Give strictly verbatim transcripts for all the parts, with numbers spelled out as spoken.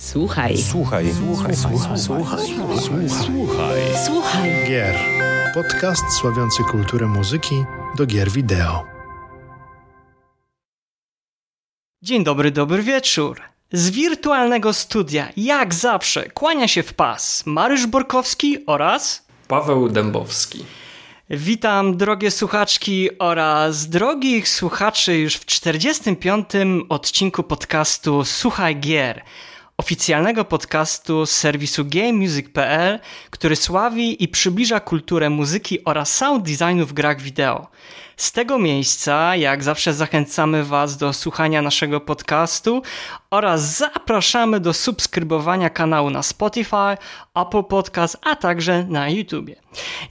Słuchaj. Słuchaj. Słuchaj. Słuchaj. Słuchaj. Słuchaj. Słuchaj. Słuchaj. Gier. Podcast sławiący kulturę muzyki do gier wideo. Dzień dobry, dobry wieczór. Z wirtualnego studia, jak zawsze, kłania się w pas Mariusz Borkowski oraz Paweł Dębowski. Witam drogie słuchaczki oraz drogich słuchaczy już w czterdziestym piątym odcinku podcastu Słuchaj Gier, oficjalnego podcastu z serwisu game music kropka p l, który sławi i przybliża kulturę muzyki oraz sound designu w grach wideo. Z tego miejsca, jak zawsze, zachęcamy Was do słuchania naszego podcastu oraz zapraszamy do subskrybowania kanału na Spotify, Apple Podcast, a także na YouTubie.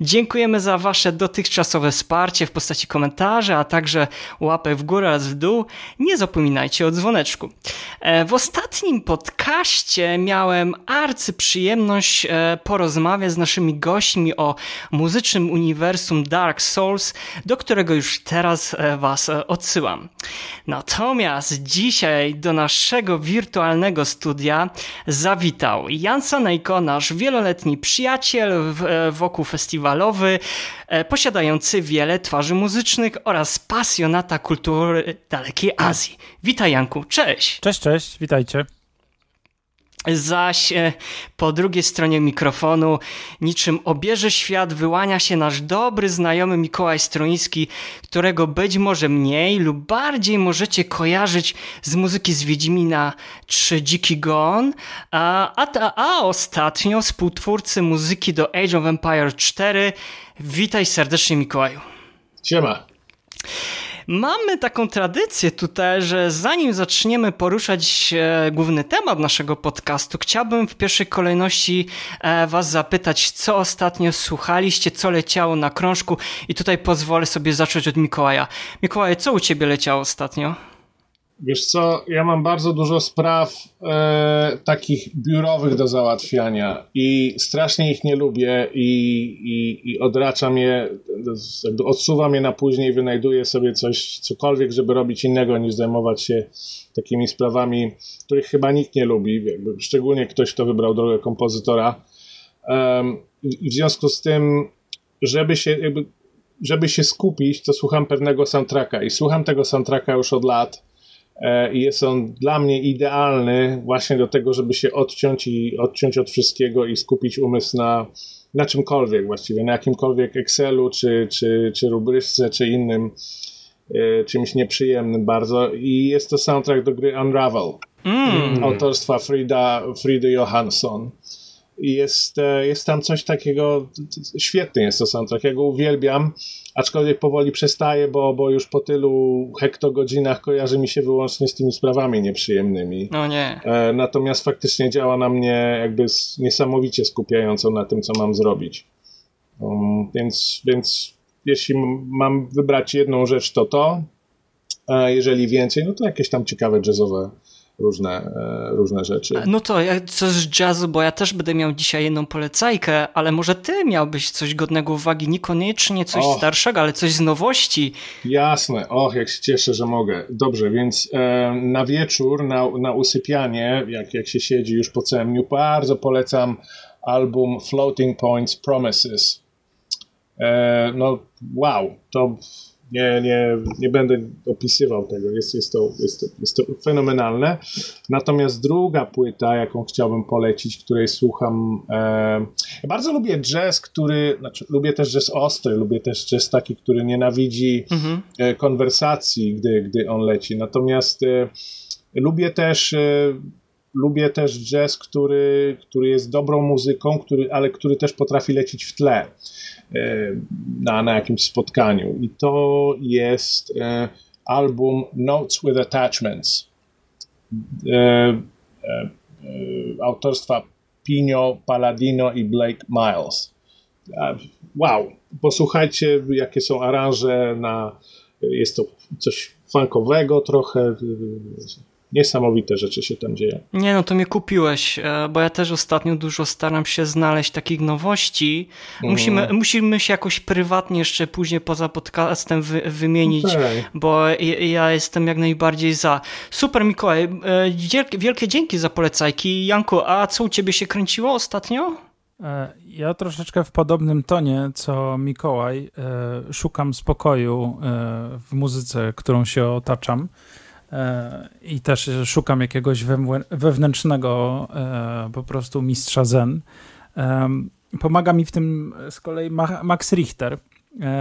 Dziękujemy za Wasze dotychczasowe wsparcie w postaci komentarzy, a także łapek w górę oraz w dół. Nie zapominajcie o dzwoneczku. W ostatnim podcaście miałem arcyprzyjemność porozmawiać z naszymi gośćmi o muzycznym uniwersum Dark Souls, do którego już teraz Was odsyłam. Natomiast dzisiaj do naszego wirtualnego studia zawitał Jan Sanejko, nasz wieloletni przyjaciel wokół festiwalowy, posiadający wiele twarzy muzycznych oraz pasjonata kultury dalekiej Azji. Witaj, Janku, cześć! Cześć, cześć, witajcie. Zaś po drugiej stronie mikrofonu niczym obieży świat wyłania się nasz dobry znajomy Mikołaj Struński, którego być może mniej lub bardziej możecie kojarzyć z muzyki z Wiedźmina czy Dziki Gon, a, a, a ostatnio współtwórcy muzyki do Age of Empires cztery. Witaj serdecznie, Mikołaju. Siema. Mamy taką tradycję tutaj, że zanim zaczniemy poruszać e, główny temat naszego podcastu, chciałbym w pierwszej kolejności e, Was zapytać, co ostatnio słuchaliście, co leciało na krążku, i tutaj pozwolę sobie zacząć od Mikołaja. Mikołaj, co u Ciebie leciało ostatnio? Wiesz co, ja mam bardzo dużo spraw e, takich biurowych do załatwiania i strasznie ich nie lubię i, i, i odraczam je, jakby odsuwam je na później, wynajduję sobie coś, cokolwiek, żeby robić innego niż zajmować się takimi sprawami, których chyba nikt nie lubi, jakby, szczególnie ktoś, kto wybrał drogę kompozytora. E, i w związku z tym, żeby się jakby, żeby się skupić, to słucham pewnego soundtracka i słucham tego soundtracka już od lat. I jest on dla mnie idealny właśnie do tego, żeby się odciąć i odciąć od wszystkiego i skupić umysł na, na czymkolwiek właściwie, na jakimkolwiek Excelu, czy, czy, czy rubryczce, czy innym y, czymś nieprzyjemnym bardzo. I jest to soundtrack do gry Unravel, mm. autorstwa Frida, Fridy Johansson. I jest, jest tam coś takiego, świetny jest to soundtrack, ja go uwielbiam, aczkolwiek powoli przestaję, bo, bo już po tylu hektogodzinach kojarzy mi się wyłącznie z tymi sprawami nieprzyjemnymi. No nie. E, natomiast faktycznie działa na mnie jakby niesamowicie skupiająco na tym, co mam zrobić. Um, więc, więc jeśli mam wybrać jedną rzecz, to to, a jeżeli więcej, no to jakieś tam ciekawe jazzowe Różne, różne rzeczy. No to ja, coś z jazzu, bo ja też będę miał dzisiaj jedną polecajkę, ale może ty miałbyś coś godnego uwagi, niekoniecznie coś och. starszego, ale coś z nowości. Jasne, och, jak się cieszę, że mogę. Dobrze, więc e, na wieczór, na, na usypianie, jak, jak się siedzi już po całym dniu, bardzo polecam album Floating Points Promises. E, no wow, to... Nie, nie, nie będę opisywał tego, jest, jest, to, jest, to, jest to fenomenalne. Natomiast druga płyta, jaką chciałbym polecić, której słucham... E, ja bardzo lubię jazz, który... Znaczy, lubię też jazz ostry, lubię też jazz taki, który nienawidzi mhm. e, konwersacji, gdy, gdy on leci. Natomiast e, lubię też... E, Lubię też jazz, który, który jest dobrą muzyką, który, ale który też potrafi lecieć w tle na, na jakimś spotkaniu. I to jest album Notes with Attachments autorstwa Pino Palladino i Blake Miles. Wow! Posłuchajcie, jakie są aranże na... Jest to coś funkowego trochę... niesamowite rzeczy się tam dzieją. Nie no, to mnie kupiłeś, bo ja też ostatnio dużo staram się znaleźć takich nowości. Musimy, mm. musimy się jakoś prywatnie jeszcze później poza podcastem wy, wymienić, okay. Bo ja jestem jak najbardziej za. Super, Mikołaj, wielkie dzięki za polecajki. Janku, a co u ciebie się kręciło ostatnio? Ja troszeczkę w podobnym tonie co Mikołaj szukam spokoju w muzyce, którą się otaczam i też szukam jakiegoś wewnętrznego po prostu mistrza zen. Pomaga mi w tym z kolei Max Richter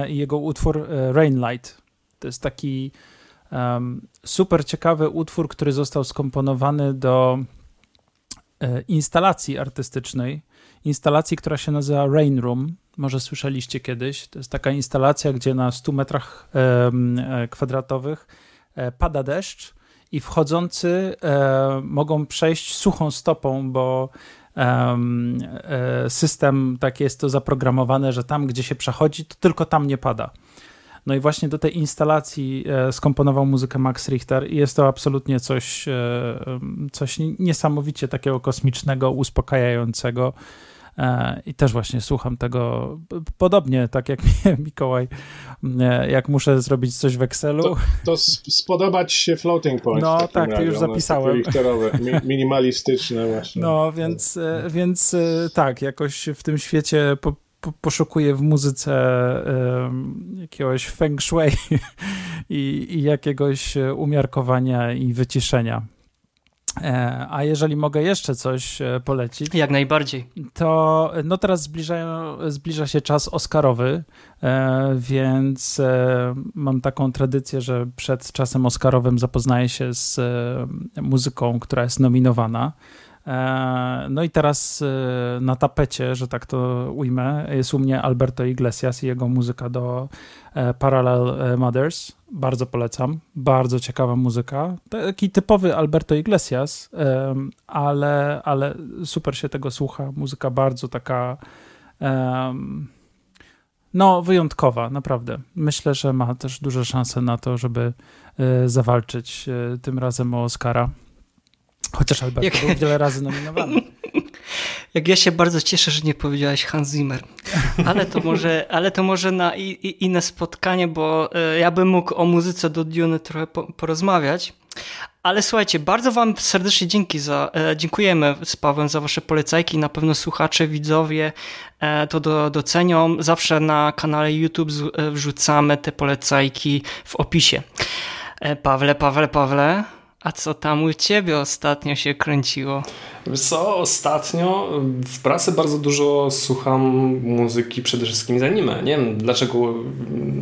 i jego utwór Rainlight. To jest taki super ciekawy utwór, który został skomponowany do instalacji artystycznej. Instalacji, która się nazywa Rain Room. Może słyszeliście kiedyś. To jest taka instalacja, gdzie na stu metrach e, kwadratowych e, pada deszcz i wchodzący e, mogą przejść suchą stopą, bo e, system tak jest to zaprogramowane, że tam, gdzie się przechodzi, to tylko tam nie pada. No i właśnie do tej instalacji e, skomponował muzykę Max Richter i jest to absolutnie coś, e, coś niesamowicie takiego kosmicznego, uspokajającego. I też właśnie słucham tego podobnie, tak jak mnie, Mikołaj, jak muszę zrobić coś w Excelu. To, to spodobać się Floating Points. No tak, to już zapisałem. Minimalistyczne właśnie. No więc, więc tak, jakoś w tym świecie po, po, poszukuję w muzyce um, jakiegoś feng shui i, i jakiegoś umiarkowania i wyciszenia. A jeżeli mogę jeszcze coś polecić... Jak najbardziej. To no teraz zbliżają, zbliża się czas oscarowy, więc mam taką tradycję, że przed czasem oscarowym zapoznaję się z muzyką, która jest nominowana. No i teraz na tapecie, że tak to ujmę, jest u mnie Alberto Iglesias i jego muzyka do Parallel Mothers. Bardzo polecam, bardzo ciekawa muzyka. Taki typowy Alberto Iglesias, ale, ale super się tego słucha. Muzyka bardzo taka no wyjątkowa, naprawdę. Myślę, że ma też duże szanse na to, żeby zawalczyć tym razem o Oscara. Chociaż Alberto jak... był wiele razy nominowany. Jak ja się bardzo cieszę, że nie powiedziałeś Hans Zimmer. Ale to może, ale to może na i, i inne spotkanie, bo ja bym mógł o muzyce do Dune trochę po, porozmawiać. Ale słuchajcie, bardzo wam serdecznie dzięki za, dziękujemy z Pawłem za wasze polecajki. Na pewno słuchacze, widzowie to do, docenią. Zawsze na kanale YouTube wrzucamy te polecajki w opisie. Pawle, Pawle, Pawle. A co tam u ciebie ostatnio się kręciło? Wiesz co, ostatnio w pracy bardzo dużo słucham muzyki przede wszystkim z anime. Nie wiem dlaczego,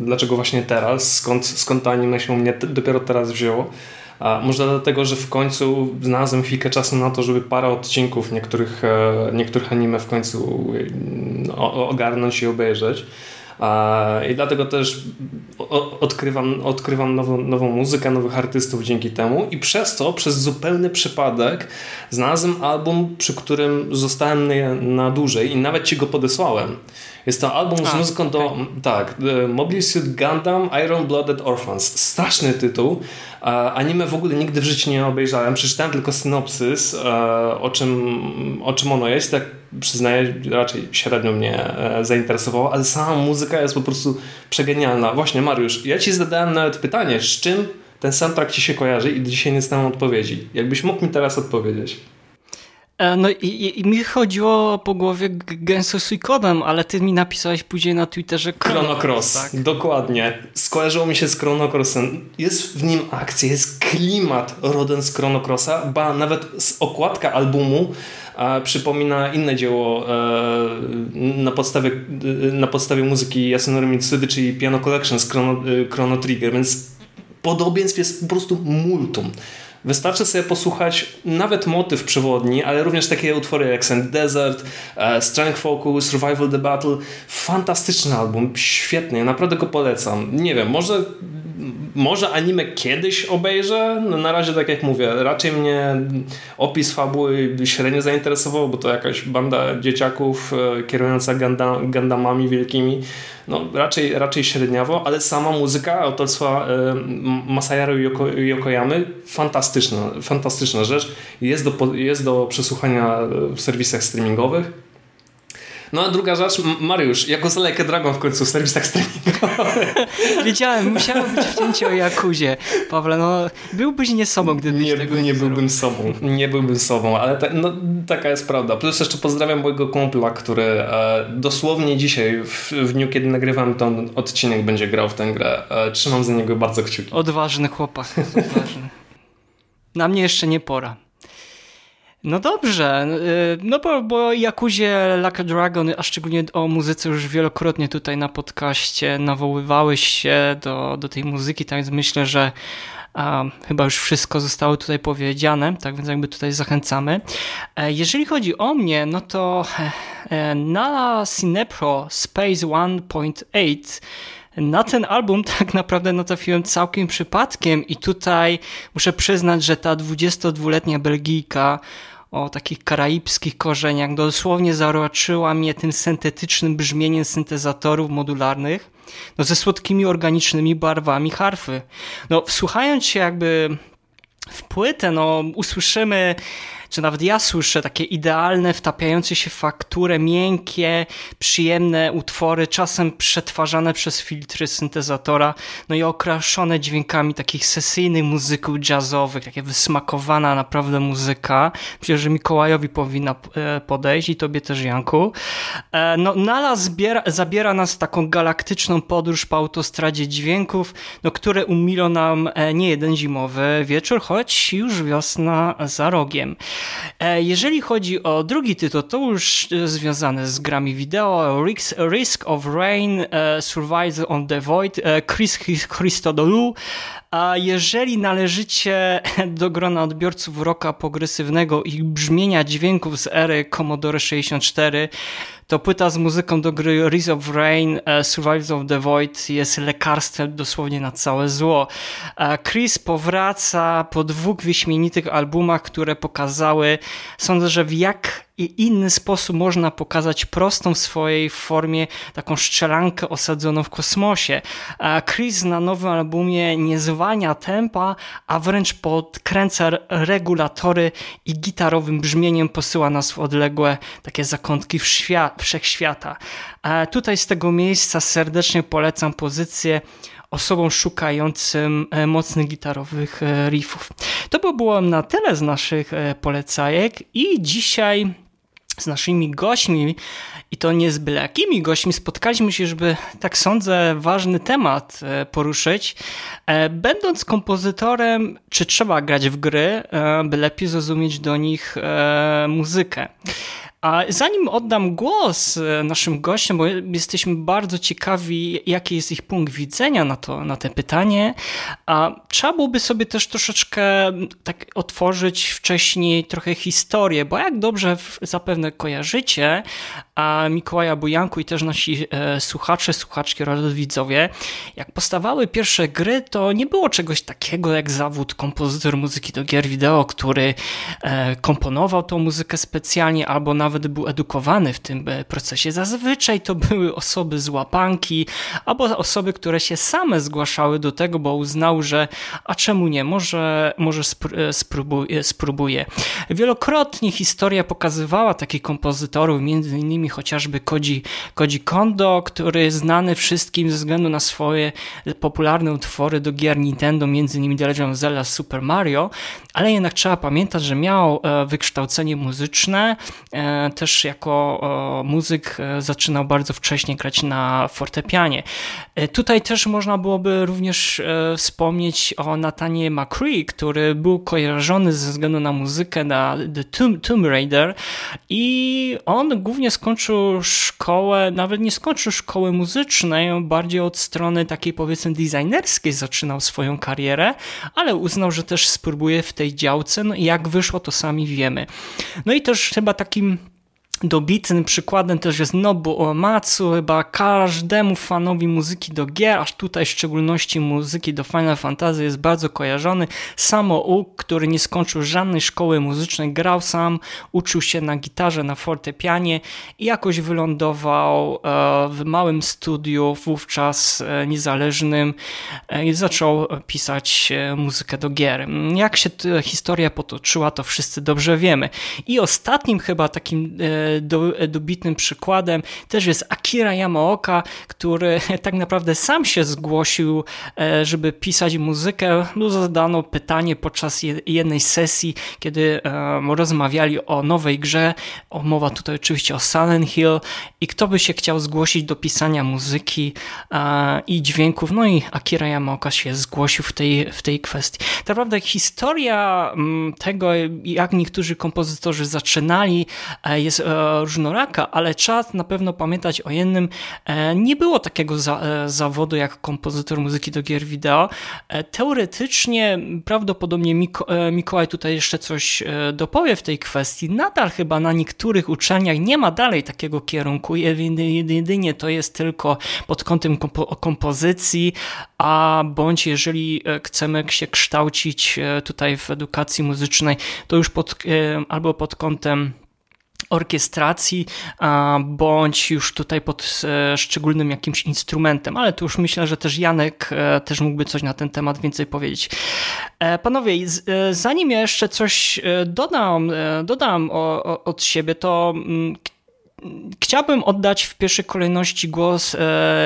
dlaczego właśnie teraz, skąd, skąd to anime się u mnie dopiero teraz wzięło. A może dlatego, że w końcu znalazłem chwilkę czasu na to, żeby parę odcinków niektórych, niektórych anime w końcu ogarnąć i obejrzeć. I dlatego też odkrywam, odkrywam nową, nową muzykę, nowych artystów dzięki temu i przez to, przez zupełny przypadek znalazłem album, przy którym zostałem na dłużej i nawet ci go podesłałem. Jest to album z A, muzyką do okay. tak, Mobile Suit Gundam Iron Blooded Orphans. Straszny tytuł. Anime w ogóle nigdy w życiu nie obejrzałem. Przeczytałem tylko synopsys, o czym, o czym ono jest. Tak przyznaję, raczej średnio mnie zainteresowało, ale sama muzyka jest po prostu przegenialna. Właśnie Mariusz, ja ci zadałem nawet pytanie, z czym ten soundtrack ci się kojarzy i dzisiaj nie znam odpowiedzi. Jakbyś mógł mi teraz odpowiedzieć? No i, i mi chodziło po głowie Gęso Suikodem, ale ty mi napisałeś później na Twitterze Chrono Cross. Tak? Dokładnie. Skojarzyło mi się z Chrono Crossem. Jest w nim akcja, jest klimat roden z Chrono Crossa, ba nawet okładka albumu a, przypomina inne dzieło e, na, podstawie, e, na podstawie muzyki Yasunori Mitsudy, czyli Piano Collection z Chrono, e, Chrono Trigger, więc podobieństw jest po prostu multum. Wystarczy sobie posłuchać nawet motyw przewodni, ale również takie utwory jak Sand Desert, Strength Focus, Survival the Battle. Fantastyczny album, świetny, ja naprawdę go polecam. Nie wiem, może, może anime kiedyś obejrzę? No na razie tak jak mówię, raczej mnie opis fabuły średnio zainteresował, bo to jakaś banda dzieciaków kierująca ganda, gandamami wielkimi. No, raczej, raczej średniawo, ale sama muzyka autorstwa Masayaru Yokoyamy fantastyczna. fantastyczna, fantastyczna rzecz. Jest do, jest do przesłuchania w serwisach streamingowych. No a druga rzecz, Mariusz, jako z Like a Dragon w końcu w serwisach streamingowych. Wiedziałem, musiało być wcięcie o Jakuzie. Pawle, no byłbyś nie sobą, gdybyś nie, tego nie, nie byłbym sobą, nie byłbym sobą, ale ta, no, taka jest prawda. Plus jeszcze pozdrawiam mojego kumpla, który e, dosłownie dzisiaj, w, w dniu kiedy nagrywam ten odcinek, będzie grał w tę grę. E, trzymam za niego bardzo kciuki. Odważny chłopak, odważny. Na mnie jeszcze nie pora. No dobrze, no bo, bo Jakuzie, Like a Dragon, a szczególnie o muzyce już wielokrotnie tutaj na podcaście nawoływałeś się do, do tej muzyki, tak więc myślę, że um, chyba już wszystko zostało tutaj powiedziane, tak więc jakby tutaj zachęcamy. Jeżeli chodzi o mnie, no to na Cinepro Space jeden przecinek osiem na ten album tak naprawdę natrafiłem całkiem przypadkiem i tutaj muszę przyznać, że ta dwudziestodwuletnia Belgijka o takich karaibskich korzeniach dosłownie zaroczyła mnie tym syntetycznym brzmieniem syntezatorów modularnych, no ze słodkimi organicznymi barwami harfy. No wsłuchając się jakby w płytę, no usłyszymy, czy nawet ja słyszę takie idealne, wtapiające się w fakturę, miękkie, przyjemne utwory, czasem przetwarzane przez filtry syntezatora, no i okraszone dźwiękami takich sesyjnych muzyków jazzowych, takie wysmakowana naprawdę muzyka. Myślę, że Mikołajowi powinna podejść i tobie też, Janku. No, Nala zbiera, zabiera nas w taką galaktyczną podróż po autostradzie dźwięków, no, które umilą nam nie jeden zimowy wieczór, choć już wiosna za rogiem. Jeżeli chodzi o drugi tytuł, to już związany z grami wideo, Risk of Rain, Survivors of the Void, Chris Christodoulou. A jeżeli należycie do grona odbiorców rocka progresywnego i brzmienia dźwięków z ery Commodore sześćdziesiąt cztery, to płyta z muzyką do gry Risk of Rain, Survivors of the Void jest lekarstwem dosłownie na całe zło. Chris powraca po dwóch wyśmienitych albumach, które pokazały, sądzę, że w jak i inny sposób można pokazać prostą w swojej formie taką strzelankę osadzoną w kosmosie. Chris na nowym albumie nie zwalnia tempa, a wręcz podkręca regulatory i gitarowym brzmieniem posyła nas w odległe takie zakątki wszechświata. Tutaj z tego miejsca serdecznie polecam pozycję osobom szukającym mocnych gitarowych riffów. To by było na tyle z naszych polecajek i dzisiaj z naszymi gośćmi, i to nie z byle jakimi gośćmi, spotkaliśmy się, żeby, tak sądzę, ważny temat poruszyć. Będąc kompozytorem, czy trzeba grać w gry, by lepiej zrozumieć do nich muzykę? A zanim oddam głos naszym gościom, bo jesteśmy bardzo ciekawi, jaki jest ich punkt widzenia na to, na te pytanie, a trzeba byłoby sobie też troszeczkę tak otworzyć wcześniej trochę historię, bo jak dobrze zapewne kojarzycie, a Mikołaja Bujanku i też nasi słuchacze, słuchaczki, rodowidzowie, jak powstawały pierwsze gry, to nie było czegoś takiego jak zawód kompozytor muzyki do gier wideo, który komponował tą muzykę specjalnie albo nawet był edukowany w tym procesie. Zazwyczaj to były osoby z łapanki albo osoby, które się same zgłaszały do tego, bo uznały, że a czemu nie, może, może spróbuję, spróbuję. Wielokrotnie historia pokazywała takich kompozytorów, między innymi chociażby Koji, Koji Kondo, który jest znany wszystkim ze względu na swoje popularne utwory do gier Nintendo, między innymi The Legend of Zelda, Super Mario, ale jednak trzeba pamiętać, że miał wykształcenie muzyczne, też jako muzyk zaczynał bardzo wcześnie grać na fortepianie. Tutaj też można byłoby również wspomnieć o Nathanie McCree, który był kojarzony ze względu na muzykę na The Tomb, Tomb Raider i on głównie skończył szkołę, nawet nie skończył szkoły muzycznej, bardziej od strony takiej powiedzmy designerskiej zaczynał swoją karierę, ale uznał, że też spróbuje w tej działce, no i jak wyszło, to sami wiemy. No i też chyba takim Dobitnym przykładem też jest Nobuo Uematsu, chyba każdemu fanowi muzyki do gier, aż tutaj w szczególności muzyki do Final Fantasy jest bardzo kojarzony. Samo Uk, który nie skończył żadnej szkoły muzycznej, grał sam, uczył się na gitarze, na fortepianie i jakoś wylądował w małym studiu, wówczas niezależnym, i zaczął pisać muzykę do gier. Jak się ta historia potoczyła, to wszyscy dobrze wiemy. I ostatnim chyba takim Do, dobitnym przykładem też jest Akira Yamaoka, który tak naprawdę sam się zgłosił, żeby pisać muzykę. No, zadano pytanie podczas jednej sesji, kiedy um, rozmawiali o nowej grze, o, mowa tutaj oczywiście o Silent Hill, i kto by się chciał zgłosić do pisania muzyki uh, i dźwięków. No i Akira Yamaoka się zgłosił w tej, w tej kwestii. Tak naprawdę historia tego, jak niektórzy kompozytorzy zaczynali, jest różnoraka, ale trzeba na pewno pamiętać o jednym. Nie było takiego za, zawodu jak kompozytor muzyki do gier wideo. Teoretycznie prawdopodobnie Miko, Mikołaj tutaj jeszcze coś dopowie w tej kwestii. Nadal chyba na niektórych uczelniach nie ma dalej takiego kierunku. Jedynie to jest tylko pod kątem kompo, kompozycji, a bądź jeżeli chcemy się kształcić tutaj w edukacji muzycznej, to już pod, albo pod kątem orkiestracji, bądź już tutaj pod szczególnym jakimś instrumentem, ale tu już myślę, że też Janek też mógłby coś na ten temat więcej powiedzieć. Panowie, zanim ja jeszcze coś dodam, dodam od siebie, to chciałbym oddać w pierwszej kolejności głos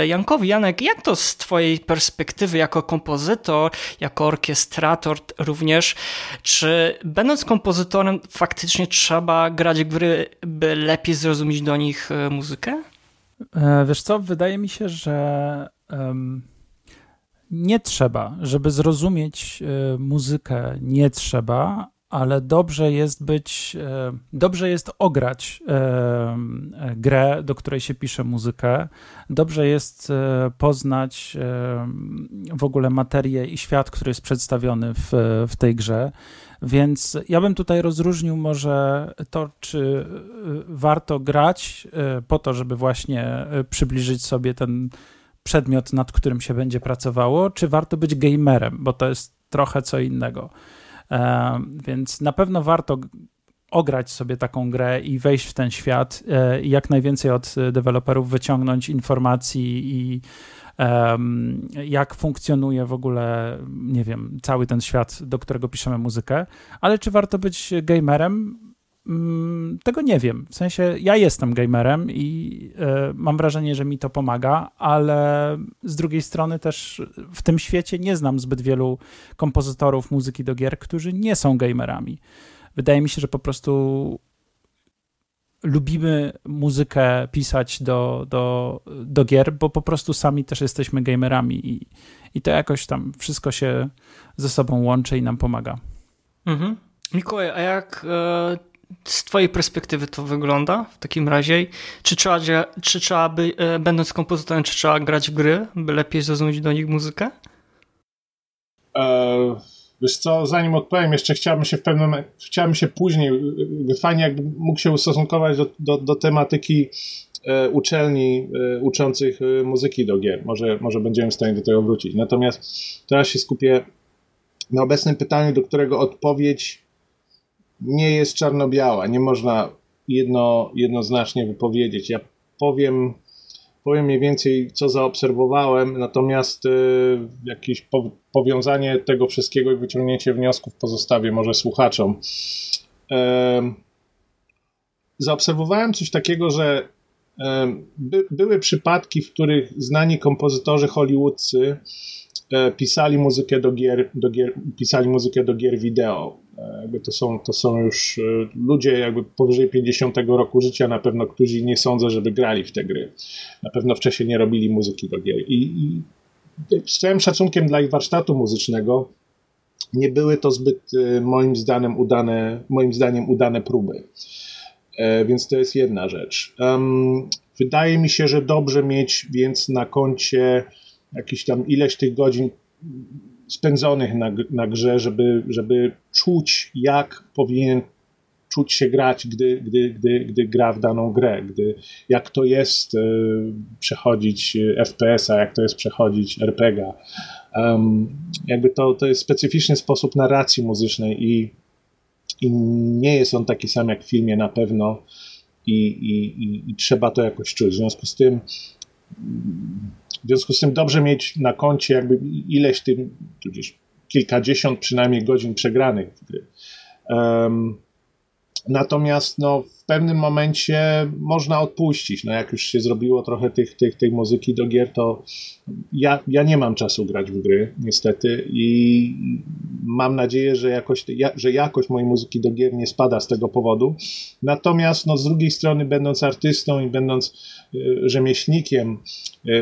Jankowi. Janek, jak to z twojej perspektywy jako kompozytor, jako orkiestrator również, czy będąc kompozytorem faktycznie trzeba grać gry, by lepiej zrozumieć do nich muzykę? Wiesz co, wydaje mi się, że um, nie trzeba. Żeby zrozumieć muzykę, nie trzeba, ale dobrze jest być, dobrze jest ograć grę, do której się pisze muzykę. Dobrze jest poznać w ogóle materię i świat, który jest przedstawiony w, w tej grze. Więc ja bym tutaj rozróżnił może to, czy warto grać po to, żeby właśnie przybliżyć sobie ten przedmiot, nad którym się będzie pracowało, czy warto być gamerem, bo to jest trochę co innego. Więc na pewno warto ograć sobie taką grę i wejść w ten świat i jak najwięcej od deweloperów wyciągnąć informacji i um, jak funkcjonuje w ogóle, nie wiem, cały ten świat, do którego piszemy muzykę. Ale czy warto być gamerem? Tego nie wiem. W sensie ja jestem gamerem i y, mam wrażenie, że mi to pomaga, ale z drugiej strony też w tym świecie nie znam zbyt wielu kompozytorów muzyki do gier, którzy nie są gamerami. Wydaje mi się, że po prostu lubimy muzykę pisać do, do, do gier, bo po prostu sami też jesteśmy gamerami i, i to jakoś tam wszystko się ze sobą łączy i nam pomaga. Mhm. Mikołaj, a jak y- z twojej perspektywy to wygląda w takim razie? Czy trzeba, czy trzeba by, będąc kompozytorem, czy trzeba grać w gry, by lepiej zrozumieć do nich muzykę? Eee, wiesz co, zanim odpowiem, jeszcze chciałbym się w pewnym, chciałbym się później, fajnie jakbym mógł się ustosunkować do, do, do tematyki e, uczelni e, uczących e, muzyki do gier. Może, może będziemy w stanie do tego wrócić. Natomiast teraz się skupię na obecnym pytaniu, do którego odpowiedź nie jest czarno-biała, nie można jedno, jednoznacznie wypowiedzieć. Ja powiem, powiem mniej więcej, co zaobserwowałem, natomiast y, jakieś po, powiązanie tego wszystkiego i wyciągnięcie wniosków pozostawię może słuchaczom. Y, zaobserwowałem coś takiego, że y, by, były przypadki, w których znani kompozytorzy hollywoodzcy y, pisali muzykę do gier, do gier, pisali muzykę do gier wideo. Jakby to, są, to są już ludzie jakby powyżej pięćdziesiątego roku życia na pewno, którzy nie sądzę, żeby grali w te gry. Na pewno wcześniej nie robili muzyki do gier. I, i z całym szacunkiem dla ich warsztatu muzycznego nie były to zbyt moim zdaniem udane, moim zdaniem udane próby. Więc to jest jedna rzecz. Wydaje mi się, że dobrze mieć więc na koncie jakieś tam ileś tych godzin spędzonych na, na grze, żeby, żeby czuć, jak powinien czuć się grać, gdy, gdy, gdy, gdy gra w daną grę, gdy, jak to jest y, przechodzić F P S a, jak to jest przechodzić er pe gie a. Um, jakby to, to jest specyficzny sposób narracji muzycznej i, i nie jest on taki sam jak w filmie na pewno i, i, i, i trzeba to jakoś czuć. W związku z tym w związku z tym dobrze mieć na koncie jakby ileś tym, tudzież kilkadziesiąt przynajmniej godzin przegranych w gry. Um, natomiast no, w pewnym momencie można odpuścić. No, jak już się zrobiło trochę tych, tych, tej muzyki do gier, to ja, ja nie mam czasu grać w gry, niestety. I mam nadzieję, że, jakoś, że jakość mojej muzyki do gier nie spada z tego powodu. Natomiast no, z drugiej strony, będąc artystą i będąc rzemieślnikiem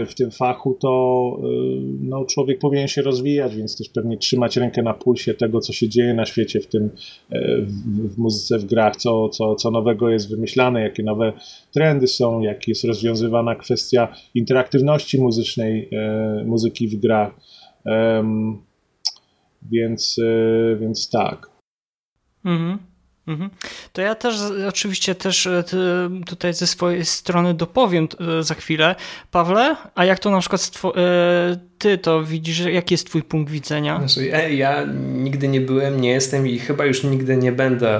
w tym fachu, to no, człowiek powinien się rozwijać, więc też pewnie trzymać rękę na pulsie tego, co się dzieje na świecie, w tym w, w muzyce, w grach, co, co, co nowego jest wymyślane, jakie nowe trendy są, jak jest rozwiązywana kwestia interaktywności muzycznej, muzyki w grach, więc, więc tak. Mhm. To ja też oczywiście też tutaj ze swojej strony dopowiem za chwilę. Pawle, a jak to na przykład ty to widzisz? Jaki jest twój punkt widzenia? Ja nigdy nie byłem, nie jestem i chyba już nigdy nie będę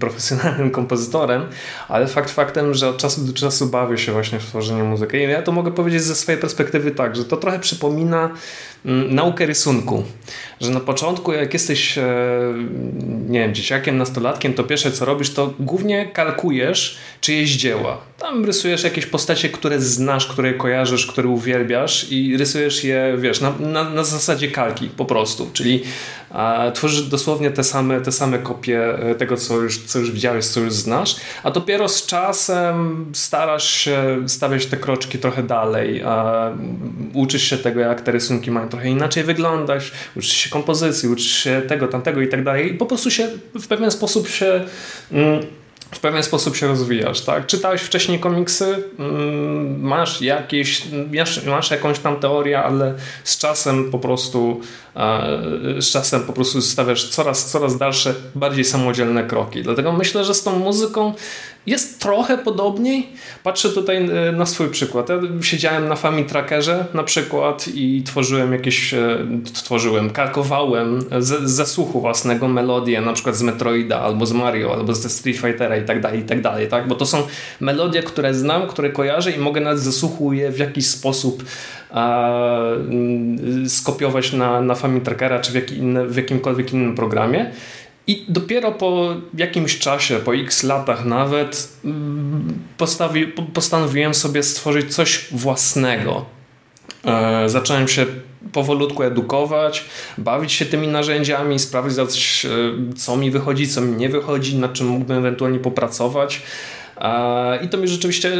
profesjonalnym kompozytorem, ale fakt faktem, że od czasu do czasu bawię się właśnie w tworzeniu muzyki. I ja to mogę powiedzieć ze swojej perspektywy tak, że to trochę przypomina naukę rysunku. Że na początku, jak jesteś, nie wiem, dzieciakiem, nastolatkiem, to pierwsze co robisz, to głównie kalkujesz czyjeś dzieła. Tam rysujesz jakieś postacie, które znasz, które kojarzysz, które uwielbiasz i rysujesz je, wiesz, na, na, na zasadzie kalki po prostu, czyli a, tworzysz dosłownie te same, te same kopie tego, co już, co już widziałeś, co już znasz, a dopiero z czasem starasz się stawiać te kroczki trochę dalej, a, uczysz się tego, jak te rysunki mają trochę inaczej wyglądać, uczysz się kompozycji, uczysz się tego, tamtego i tak dalej i po prostu się w pewien sposób się... Mm, w pewien sposób się rozwijasz, tak? Czytałeś wcześniej komiksy, masz jakieś, masz jakąś tam teorię, ale z czasem po prostu z czasem po prostu stawiasz coraz, coraz dalsze, bardziej samodzielne kroki. Dlatego myślę, że z tą muzyką jest trochę podobniej. Patrzę tutaj na swój przykład. Ja siedziałem na Famitrackerze na przykład i tworzyłem jakieś, tworzyłem, kalkowałem z zasłuchu własnego melodię, na przykład z Metroida, albo z Mario, albo z Street Fightera i tak dalej, i tak dalej, tak? Bo to są melodie, które znam, które kojarzę i mogę nawet zasłuchu je w jakiś sposób a, skopiować na, na Famitrackera czy w, jak inne, w jakimkolwiek innym programie. I dopiero po jakimś czasie, po x latach nawet, postawi, postanowiłem sobie stworzyć coś własnego. E, zacząłem się powolutku edukować, bawić się tymi narzędziami, sprawdzać, co mi wychodzi, co mi nie wychodzi, nad czym mógłbym ewentualnie popracować. E, I to mi rzeczywiście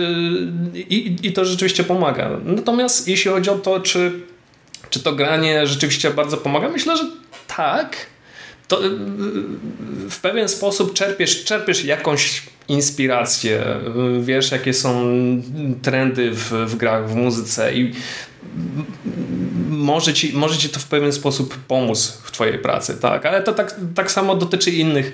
i, i to rzeczywiście pomaga. Natomiast jeśli chodzi o to, czy, czy to granie rzeczywiście bardzo pomaga, myślę, że tak. To w pewien sposób czerpiesz, czerpiesz jakąś inspirację, wiesz, jakie są trendy w, w grach, w muzyce i może ci, może ci to w pewien sposób pomóc w twojej pracy, tak? Ale to tak, tak samo dotyczy innych,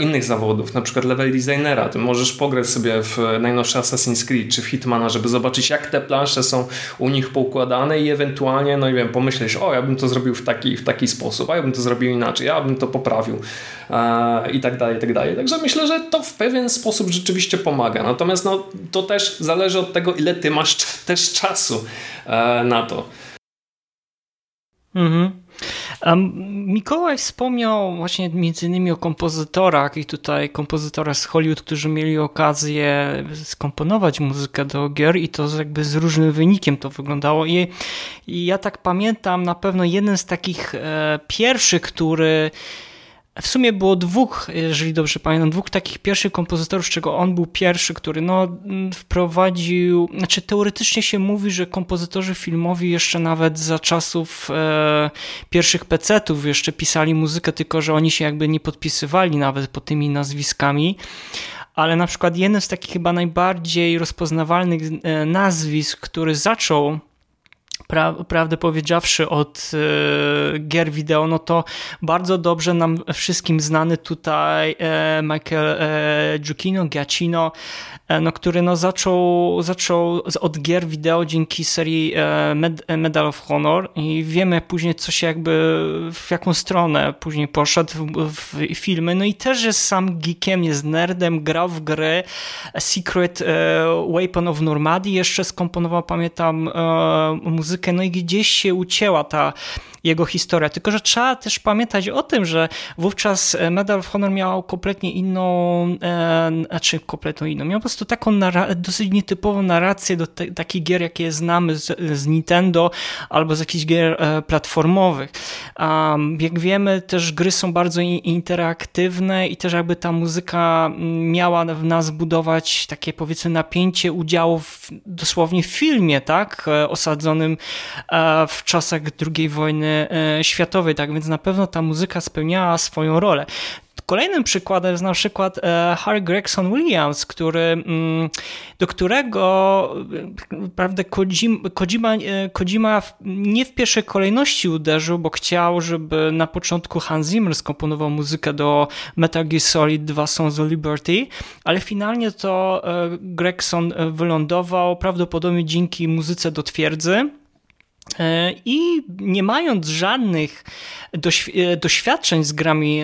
innych zawodów, na przykład level designera. Ty możesz pograć sobie w najnowszy Assassin's Creed czy w Hitmana, żeby zobaczyć, jak te plansze są u nich poukładane i ewentualnie, no nie wiem, pomyśleć, o, ja bym to zrobił w taki, w taki sposób, a ja bym to zrobił inaczej, ja bym to poprawił i tak dalej, i tak dalej. Także myślę, że to w pewien sposób rzeczywiście pomaga. Natomiast no, to też zależy od tego, ile ty masz też czasu na to. Mhm. Um, Mikołaj wspomniał właśnie między innymi o kompozytorach i tutaj kompozytorach z Hollywood, którzy mieli okazję skomponować muzykę do gier i to jakby z różnym wynikiem to wyglądało i, i ja tak pamiętam na pewno jeden z takich e, pierwszych, który w sumie było dwóch, jeżeli dobrze pamiętam, dwóch takich pierwszych kompozytorów, z czego on był pierwszy, który no, wprowadził, znaczy teoretycznie się mówi, że kompozytorzy filmowi jeszcze nawet za czasów e, pierwszych pecetów jeszcze pisali muzykę, tylko że oni się jakby nie podpisywali nawet pod tymi nazwiskami. Ale na przykład jeden z takich chyba najbardziej rozpoznawalnych nazwisk, który zaczął pra- prawdę powiedziawszy, od e, gier wideo, no to bardzo dobrze nam wszystkim znany tutaj e, Michael e, Giacchino, Giacchino e, no, który no, zaczął, zaczął od gier wideo dzięki serii e, Med- Medal of Honor i wiemy później, co się jakby, w jaką stronę później poszedł w, w filmy, no i też jest sam geekiem, jest nerdem, grał w gry Secret e, Weapon of Normandy, jeszcze skomponował, pamiętam, e, muzykę, no i gdzieś się ucięła ta jego historia, tylko że trzeba też pamiętać o tym, że wówczas Medal of Honor miał kompletnie inną, e, znaczy kompletnie inną, miał po prostu taką narra- dosyć nietypową narrację do te- takich gier, jakie znamy z, z Nintendo albo z jakichś gier e, platformowych. Um, jak wiemy, też gry są bardzo interaktywne i też jakby ta muzyka miała w nas budować takie, powiedzmy, napięcie udziału w, dosłownie w filmie, tak, osadzonym e, w czasach drugiej wojny światowej, tak więc na pewno ta muzyka spełniała swoją rolę. Kolejnym przykładem jest na przykład Harry Gregson Williams, który, do którego prawda, Kojima, Kojima nie w pierwszej kolejności uderzył, bo chciał, żeby na początku Hans Zimmer skomponował muzykę do Metal Gear Solid dwa Sons of Liberty, ale finalnie to Gregson wylądował prawdopodobnie dzięki muzyce do Twierdzy. I nie mając żadnych doświ- doświadczeń z grami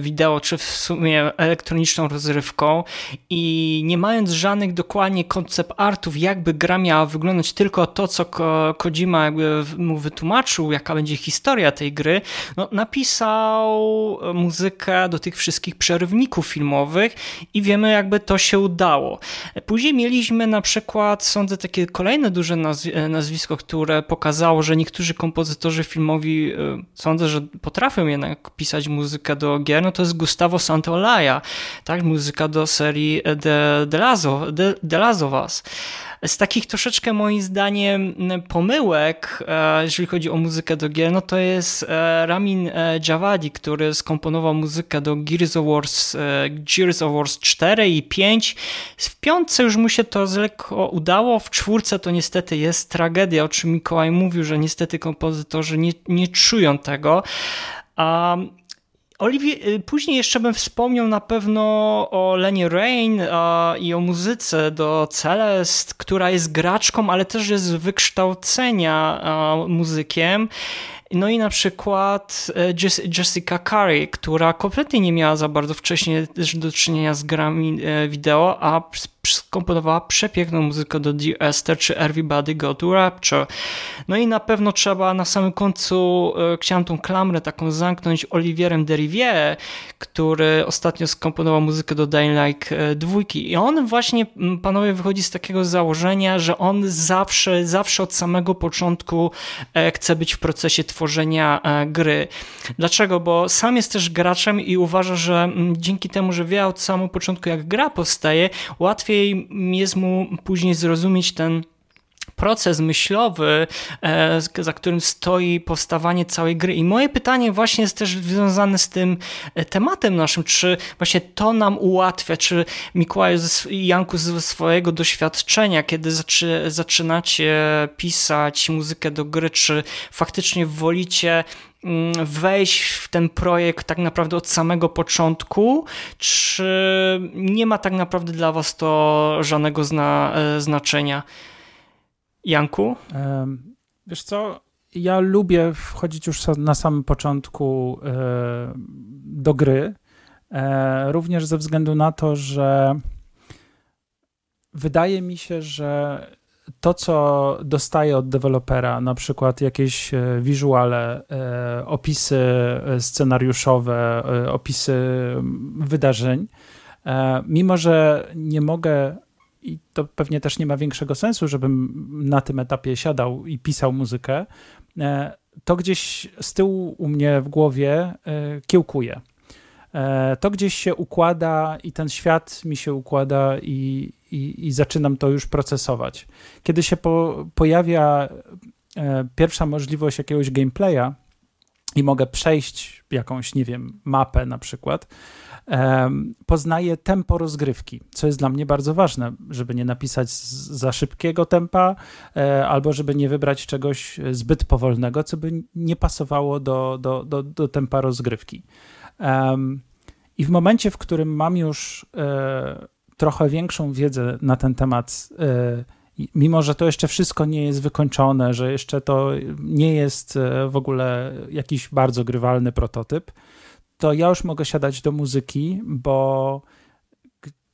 wideo, czy w sumie elektroniczną rozrywką i nie mając żadnych dokładnie koncept artów, jakby gra miała wyglądać, tylko to, co Ko- Kojima jakby mu wytłumaczył, jaka będzie historia tej gry, no, napisał muzykę do tych wszystkich przerywników filmowych i wiemy, jakby to się udało. Później mieliśmy na przykład, sądzę, takie kolejne duże nazw- nazwisko, które pokazało, że niektórzy kompozytorzy filmowi, sądzę, że potrafią jednak pisać muzykę do gier, no to jest Gustavo Santaolalla, tak, muzyka do serii The, The, Last of, The, The Last of Us. Z takich troszeczkę moim zdaniem pomyłek, jeżeli chodzi o muzykę do gier, no to jest Ramin Djawadi, który skomponował muzykę do Gears of War, Gears of War cztery i pięć. W piątce już mu się to lekko udało, w czwórce to niestety jest tragedia, o czym Mikołaj mówił, że niestety kompozytorzy nie, nie czują tego. Um, Oliwie, później jeszcze bym wspomniał na pewno o Leni Rain a, i o muzyce do Celest, która jest graczką, ale też jest z wykształcenia a, muzykiem. No i na przykład Jessica Curry, która kompletnie nie miała za bardzo wcześniej do czynienia z grami wideo, a skomponowała przepiękną muzykę do Dear Esther czy Everybody Go to Rapture. No i na pewno trzeba na samym końcu, chciałem tą klamrę taką zamknąć Olivierem de Riviere, który ostatnio skomponował muzykę do Dying Light dwa. I on właśnie, panowie, wychodzi z takiego założenia, że on zawsze, zawsze od samego początku chce być w procesie tworzenia tworzenia gry. Dlaczego? Bo sam jest też graczem i uważa, że dzięki temu, że wie od samego początku, jak gra powstaje, łatwiej jest mu później zrozumieć ten proces myślowy, za którym stoi powstawanie całej gry. I moje pytanie właśnie jest też związane z tym tematem naszym, czy właśnie to nam ułatwia, czy Mikołaj i Janku ze swojego doświadczenia, kiedy zaczynacie pisać muzykę do gry, czy faktycznie wolicie wejść w ten projekt tak naprawdę od samego początku, czy nie ma tak naprawdę dla was to żadnego zna- znaczenia? Janku? Wiesz co, ja lubię wchodzić już na samym początku do gry, również ze względu na to, że wydaje mi się, że to, co dostaję od dewelopera, na przykład jakieś wizuale, opisy scenariuszowe, opisy wydarzeń, mimo że nie mogę i to pewnie też nie ma większego sensu, żebym na tym etapie siadał i pisał muzykę, to gdzieś z tyłu u mnie w głowie kiełkuje. To gdzieś się układa i ten świat mi się układa i, i, i zaczynam to już procesować. Kiedy się po, pojawia pierwsza możliwość jakiegoś gameplaya i mogę przejść jakąś, nie wiem, mapę na przykład, Poznaję tempo rozgrywki, co jest dla mnie bardzo ważne, żeby nie napisać za szybkiego tempa albo żeby nie wybrać czegoś zbyt powolnego, co by nie pasowało do, do, do, do tempa rozgrywki. I w momencie, w którym mam już trochę większą wiedzę na ten temat, mimo że to jeszcze wszystko nie jest wykończone, że jeszcze to nie jest w ogóle jakiś bardzo grywalny prototyp, to ja już mogę siadać do muzyki, bo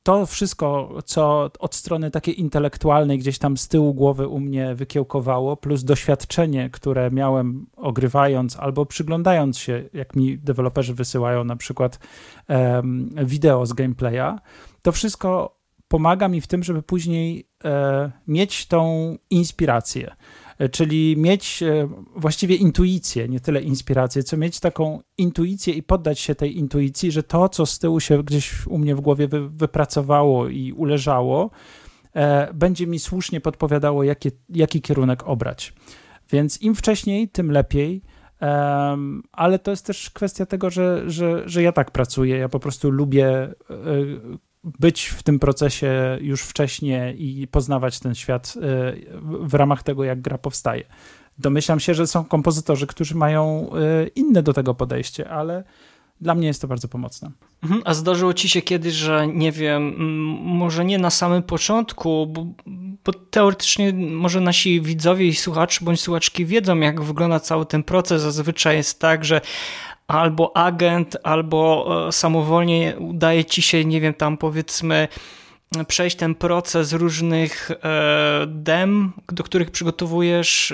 to wszystko, co od strony takiej intelektualnej gdzieś tam z tyłu głowy u mnie wykiełkowało, plus doświadczenie, które miałem ogrywając albo przyglądając się, jak mi deweloperzy wysyłają na przykład um, wideo z gameplaya, to wszystko pomaga mi w tym, żeby później e, mieć tą inspirację. Czyli mieć właściwie intuicję, nie tyle inspirację, co mieć taką intuicję i poddać się tej intuicji, że to, co z tyłu się gdzieś u mnie w głowie wypracowało i uleżało, e, będzie mi słusznie podpowiadało, jakie, jaki kierunek obrać. Więc im wcześniej, tym lepiej, e, ale to jest też kwestia tego, że, że, że ja tak pracuję, ja po prostu lubię e, być w tym procesie już wcześniej i poznawać ten świat w ramach tego, jak gra powstaje. Domyślam się, że są kompozytorzy, którzy mają inne do tego podejście, ale dla mnie jest to bardzo pomocne. A zdarzyło ci się kiedyś, że nie wiem, może nie na samym początku, bo, bo teoretycznie może nasi widzowie i słuchacze bądź słuchaczki wiedzą, jak wygląda cały ten proces. Zazwyczaj jest tak, że albo agent, albo samowolnie udaje ci się, nie wiem, tam powiedzmy przejść ten proces różnych dem, do których przygotowujesz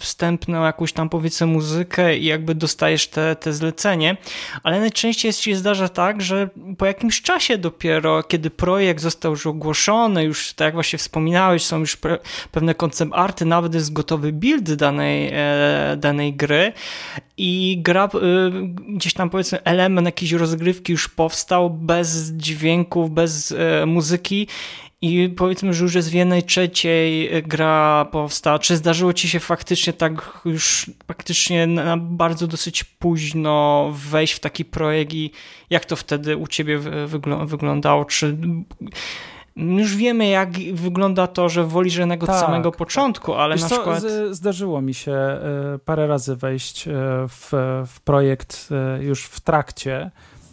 wstępną jakąś tam powiedzmy muzykę i jakby dostajesz te, te zlecenie, ale najczęściej się zdarza tak, że po jakimś czasie dopiero, kiedy projekt został już ogłoszony, już tak jak właśnie wspominałeś, są już pre, pewne koncept arty, nawet jest gotowy build danej, danej gry i gra, gdzieś tam powiedzmy element jakiejś rozgrywki już powstał bez dźwięków, bez muzyki, i powiedzmy, że już jest w jednej trzeciej gra powstała. Czy zdarzyło ci się faktycznie tak już praktycznie na bardzo dosyć późno wejść w taki projekt i jak to wtedy u ciebie wygl- wyglądało? Czy już wiemy, jak wygląda to, że wolisz jednego tak, od samego początku, ale wiesz na co, przykład... Z- zdarzyło mi się parę razy wejść w, w projekt już w trakcie.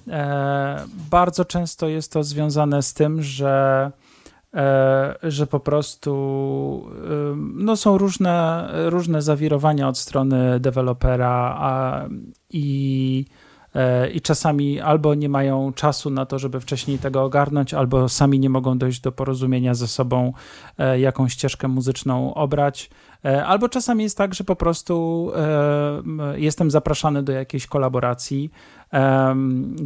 E, bardzo często jest to związane z tym, że, e, że po prostu e, no są różne, różne zawirowania od strony dewelopera a, i, e, i czasami albo nie mają czasu na to, żeby wcześniej tego ogarnąć, albo sami nie mogą dojść do porozumienia ze sobą, e, jaką ścieżkę muzyczną obrać. Albo czasami jest tak, że po prostu e, jestem zapraszany do jakiejś kolaboracji, e,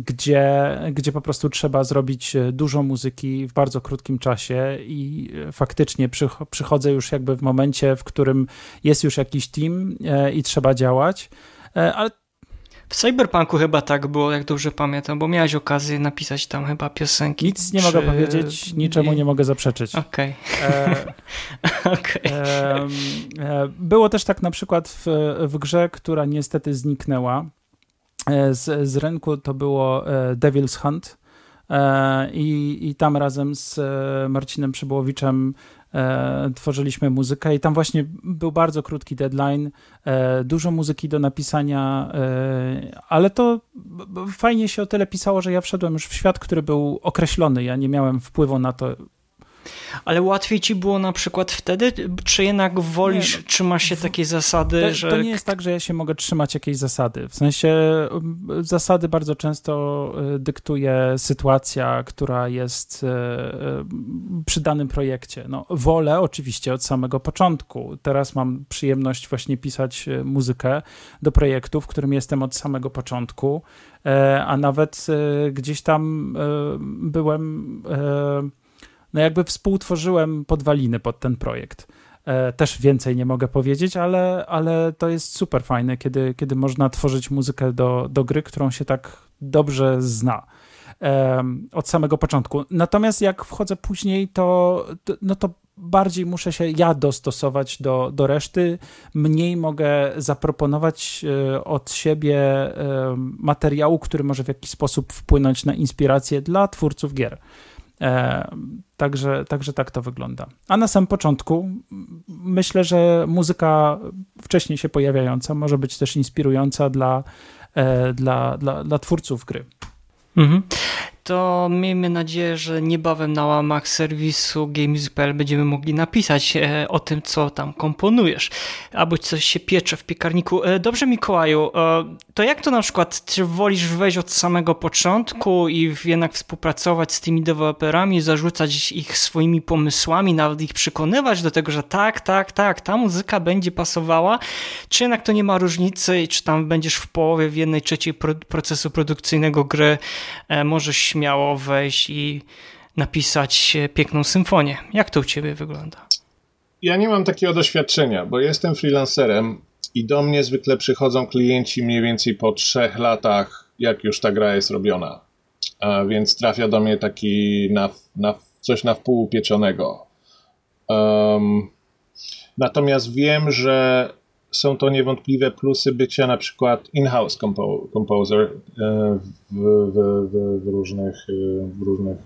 gdzie, gdzie po prostu trzeba zrobić dużo muzyki w bardzo krótkim czasie i faktycznie przy, przychodzę już jakby w momencie, w którym jest już jakiś team e, i trzeba działać, e, ale w Cyberpunku chyba tak było, jak dobrze pamiętam, bo miałeś okazję napisać tam chyba piosenki. Nic nie czy... mogę powiedzieć, niczemu nie mogę zaprzeczyć. Okej. Okay. okay. Było też tak na przykład w, w grze, która niestety zniknęła z, z rynku, to było Devil's Hunt i, i tam razem z Marcinem Przybyłowiczem E, tworzyliśmy muzykę i tam właśnie był bardzo krótki deadline, e, dużo muzyki do napisania, e, ale to b, b, fajnie się o tyle pisało, że ja wszedłem już w świat, który był określony, ja nie miałem wpływu na to. Ale łatwiej ci było na przykład wtedy, czy jednak wolisz, nie, no, trzymasz się takiej zasady, to, że... To nie jest tak, że ja się mogę trzymać jakiejś zasady. W sensie zasady bardzo często dyktuje sytuacja, która jest przy danym projekcie. No, wolę oczywiście od samego początku. Teraz mam przyjemność właśnie pisać muzykę do projektu, w którym jestem od samego początku, a nawet gdzieś tam byłem... No jakby współtworzyłem podwaliny pod ten projekt. E, też więcej nie mogę powiedzieć, ale, ale to jest super fajne, kiedy, kiedy można tworzyć muzykę do, do gry, którą się tak dobrze zna e, od samego początku. Natomiast jak wchodzę później, to, to, no to bardziej muszę się ja dostosować do, do reszty, mniej mogę zaproponować od siebie materiału, który może w jakiś sposób wpłynąć na inspirację dla twórców gier. E, także, także tak to wygląda. A na samym początku myślę, że muzyka wcześniej się pojawiająca może być też inspirująca dla, e, dla, dla, dla twórców gry. Mhm. To miejmy nadzieję, że niebawem na łamach serwisu GameMusic kropka p l będziemy mogli napisać o tym, co tam komponujesz, albo coś się piecze w piekarniku. Dobrze, Mikołaju, to jak to na przykład, czy wolisz wejść od samego początku i jednak współpracować z tymi deweloperami, zarzucać ich swoimi pomysłami, nawet ich przekonywać do tego, że tak, tak, tak, ta muzyka będzie pasowała, czy jednak to nie ma różnicy i czy tam będziesz w połowie, w jednej trzeciej procesu produkcyjnego gry, możesz śmiało wejść i napisać piękną symfonię. Jak to u ciebie wygląda? Ja nie mam takiego doświadczenia, bo jestem freelancerem i do mnie zwykle przychodzą klienci mniej więcej po trzech latach, jak już ta gra jest robiona. A więc trafia do mnie taki na, na, coś na wpół pieczonego. Um, natomiast wiem, że są to niewątpliwe plusy bycia na przykład in-house compo- composer w, w, w, w, różnych, w różnych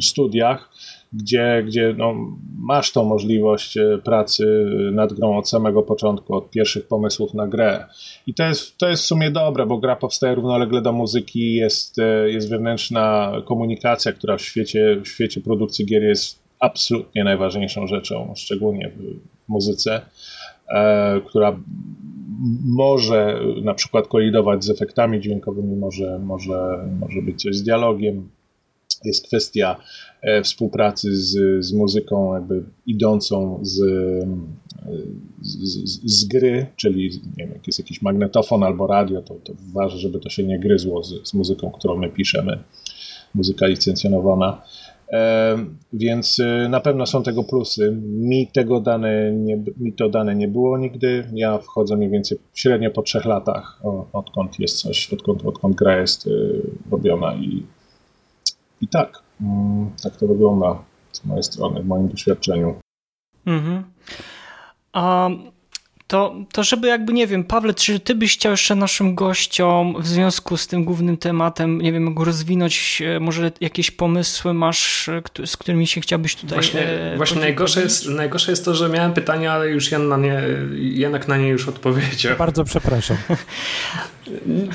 studiach, gdzie, gdzie no masz tą możliwość pracy nad grą od samego początku, od pierwszych pomysłów na grę. I to jest, to jest w sumie dobre, bo gra powstaje równolegle do muzyki, jest, jest wewnętrzna komunikacja, która w świecie, w świecie produkcji gier jest absolutnie najważniejszą rzeczą, szczególnie w muzyce, która może na przykład kolidować z efektami dźwiękowymi, może, może, może być coś z dialogiem. Jest kwestia współpracy z, z muzyką jakby idącą z, z, z gry, czyli nie wiem, jak jest jakiś magnetofon albo radio, to, to ważne, żeby to się nie gryzło z, z muzyką, którą my piszemy, muzyka licencjonowana. Więc na pewno są tego plusy. Mi, tego dane nie, mi to dane nie było nigdy. Ja wchodzę mniej więcej średnio po trzech latach, odkąd jest coś, odkąd, odkąd gra jest robiona. I, i tak, tak to wygląda z mojej strony, w moim doświadczeniu. Mhm. Um... To, to żeby jakby, nie wiem, Pawle, czy ty byś chciał jeszcze naszym gościom w związku z tym głównym tematem, nie wiem, rozwinąć, może jakieś pomysły masz, z którymi się chciałbyś tutaj... Właśnie, e, właśnie najgorsze, jest, najgorsze jest to, że miałem pytania, ale już Jan na nie, Janek na nie już odpowiedział. Bardzo przepraszam.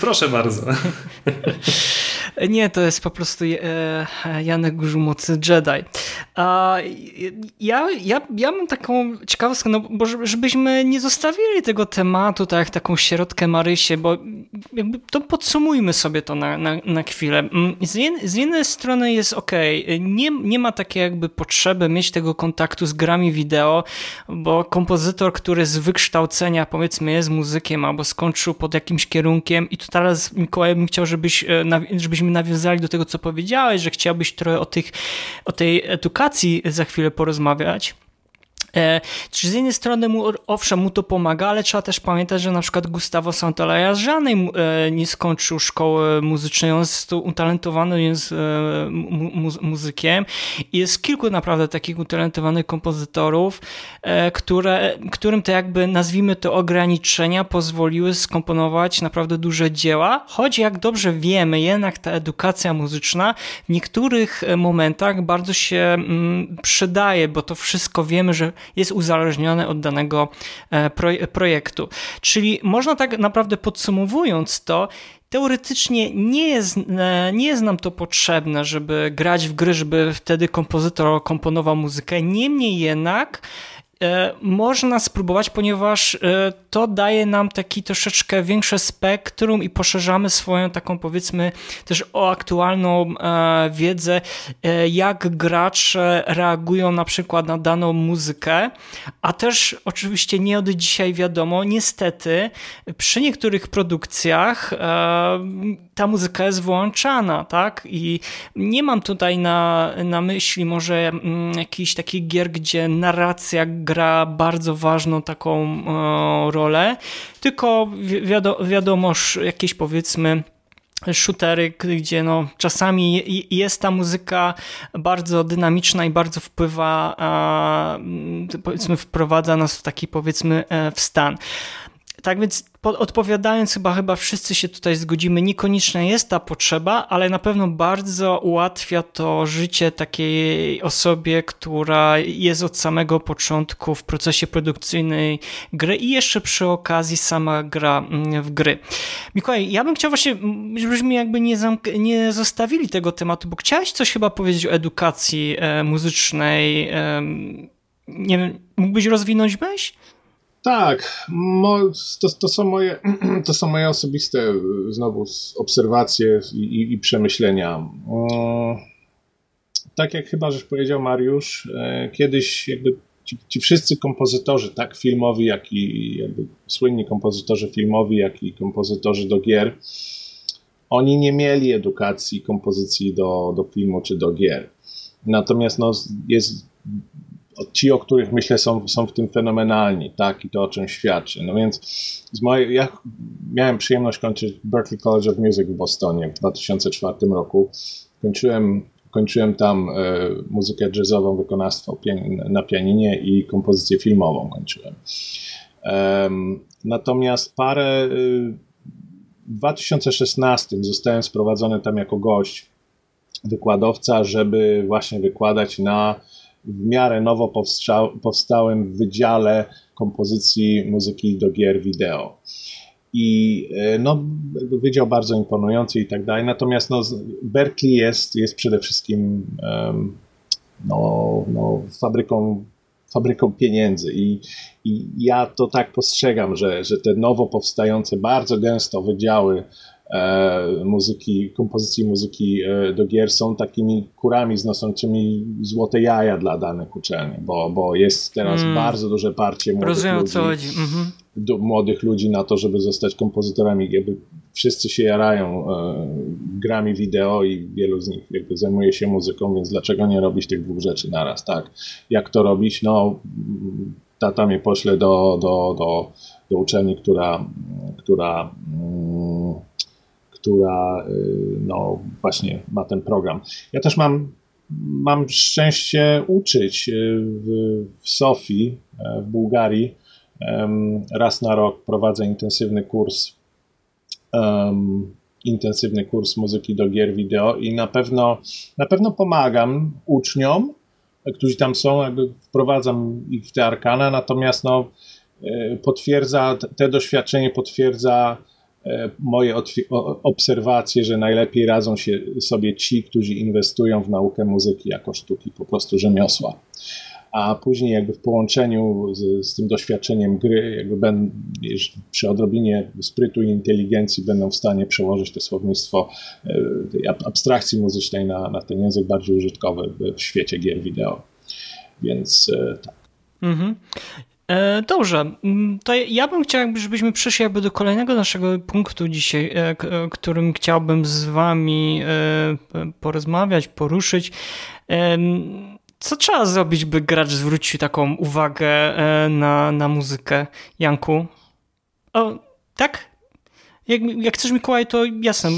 Proszę bardzo. Nie, to jest po prostu Janek Górzumocy Jedi. Ja, ja, ja mam taką ciekawostkę, no bo żebyśmy nie zostawili tego tematu tak jak taką sierotkę Marysię, bo jakby to podsumujmy sobie to na, na, na chwilę. Z, jed, z jednej strony jest okej, okay, nie, nie ma takiej jakby potrzeby mieć tego kontaktu z grami wideo, bo kompozytor, który z wykształcenia powiedzmy jest muzykiem albo skończył pod jakimś kierunkiem i tu teraz Mikołaj bym chciał, żebyś, żebyśmy nawiązali do tego, co powiedziałeś, że chciałbyś trochę o, tych, o tej edukacji za chwilę porozmawiać. E, czy z jednej strony mu, owszem, mu to pomaga, ale trzeba też pamiętać, że na przykład Gustavo Santaolalla żadnej e, nie skończył szkoły muzycznej, on jest utalentowany jest e, mu, muzykiem i jest kilku naprawdę takich utalentowanych kompozytorów, e, które, którym te jakby, nazwijmy to, ograniczenia pozwoliły skomponować naprawdę duże dzieła, choć jak dobrze wiemy, jednak ta edukacja muzyczna w niektórych momentach bardzo się m, przydaje, bo to wszystko wiemy, że jest uzależnione od danego projektu. Czyli można tak naprawdę podsumowując to, teoretycznie nie jest, nie jest nam to potrzebne, żeby grać w gry, żeby wtedy kompozytor komponował muzykę. Niemniej jednak można spróbować, ponieważ to daje nam taki troszeczkę większe spektrum i poszerzamy swoją taką powiedzmy też o aktualną wiedzę, jak gracze reagują na przykład na daną muzykę, a też oczywiście nie od dzisiaj wiadomo, niestety przy niektórych produkcjach ta muzyka jest włączana, tak? I nie mam tutaj na, na myśli może jakichś takich gier, gdzie narracja gra bardzo ważną taką e, rolę, tylko wi- wiado- wiadomoż jakieś powiedzmy shootery, gdzie no czasami jest ta muzyka bardzo dynamiczna i bardzo wpływa, powiedzmy, wprowadza nas w taki, powiedzmy, w stan. Tak więc odpowiadając, chyba, chyba wszyscy się tutaj zgodzimy, niekonieczna jest ta potrzeba, ale na pewno bardzo ułatwia to życie takiej osobie, która jest od samego początku w procesie produkcyjnej gry i jeszcze przy okazji sama gra w gry. Mikołaj, ja bym chciał właśnie, żebyśmy jakby nie, zamk- nie zostawili tego tematu, bo chciałeś coś chyba powiedzieć o edukacji e, muzycznej. E, nie wiem, mógłbyś rozwinąć myśl? Tak, to, to, są moje, to są moje osobiste znowu obserwacje i, i, i przemyślenia. Tak jak chyba żeś powiedział, Mariusz, kiedyś jakby ci, ci wszyscy kompozytorzy, tak filmowi, jak i jakby słynni kompozytorzy filmowi, jak i kompozytorzy do gier, oni nie mieli edukacji kompozycji do, do filmu czy do gier. Natomiast no, jest... Ci, o których myślę, są, są w tym fenomenalni, tak, i to o czym świadczy. No więc z mojej, ja miałem przyjemność kończyć Berklee College of Music w Bostonie w dwa tysiące czwartym roku. Kończyłem, kończyłem tam e, muzykę jazzową, wykonawstwo pian- na pianinie i kompozycję filmową kończyłem. E, natomiast parę... W dwa tysiące szesnastym zostałem sprowadzony tam jako gość, wykładowca, żeby właśnie wykładać na w miarę nowo powstał, powstałym wydziale kompozycji muzyki do gier wideo. I no, wydział bardzo imponujący i tak dalej, natomiast no, Berkeley jest, jest przede wszystkim um, no, no, fabryką, fabryką pieniędzy i, i ja to tak postrzegam, że, że te nowo powstające bardzo gęsto wydziały muzyki, kompozycji muzyki do gier są takimi kurami znoszącymi złote jaja dla danych uczelni, bo, bo jest teraz mm. bardzo duże parcie młodych Rozumiem, ludzi, co chodzi. Mhm. Do, młodych ludzi na to, żeby zostać kompozytorami. Jakby wszyscy się jarają e, grami wideo i wielu z nich jakby zajmuje się muzyką, więc dlaczego nie robić tych dwóch rzeczy naraz, tak? Jak to robić? No, tata mnie pośle do, do, do, do uczelni, która, która mm, która no właśnie ma ten program. Ja też mam, mam szczęście uczyć w, w Sofii, w Bułgarii. Raz na rok prowadzę intensywny kurs um, intensywny kurs muzyki do gier wideo i na pewno, na pewno pomagam uczniom, którzy tam są, jakby wprowadzam ich w te arkana, natomiast no, potwierdza, te doświadczenie potwierdza moje obserwacje, że najlepiej radzą się sobie ci, którzy inwestują w naukę muzyki jako sztuki, po prostu rzemiosła. A później jakby w połączeniu z, z tym doświadczeniem gry, jakby ben, przy odrobinie sprytu i inteligencji będą w stanie przełożyć to słownictwo tej abstrakcji muzycznej na, na ten język bardziej użytkowy w świecie gier wideo. Więc tak. Mhm. Dobrze, to ja bym chciał, żebyśmy przeszli jakby do kolejnego naszego punktu dzisiaj, którym chciałbym z wami porozmawiać, poruszyć. Co trzeba zrobić, by gracz zwrócił taką uwagę na, na muzykę, Janku? O, tak? Jak, jak chcesz, Mikołaj, to jasne.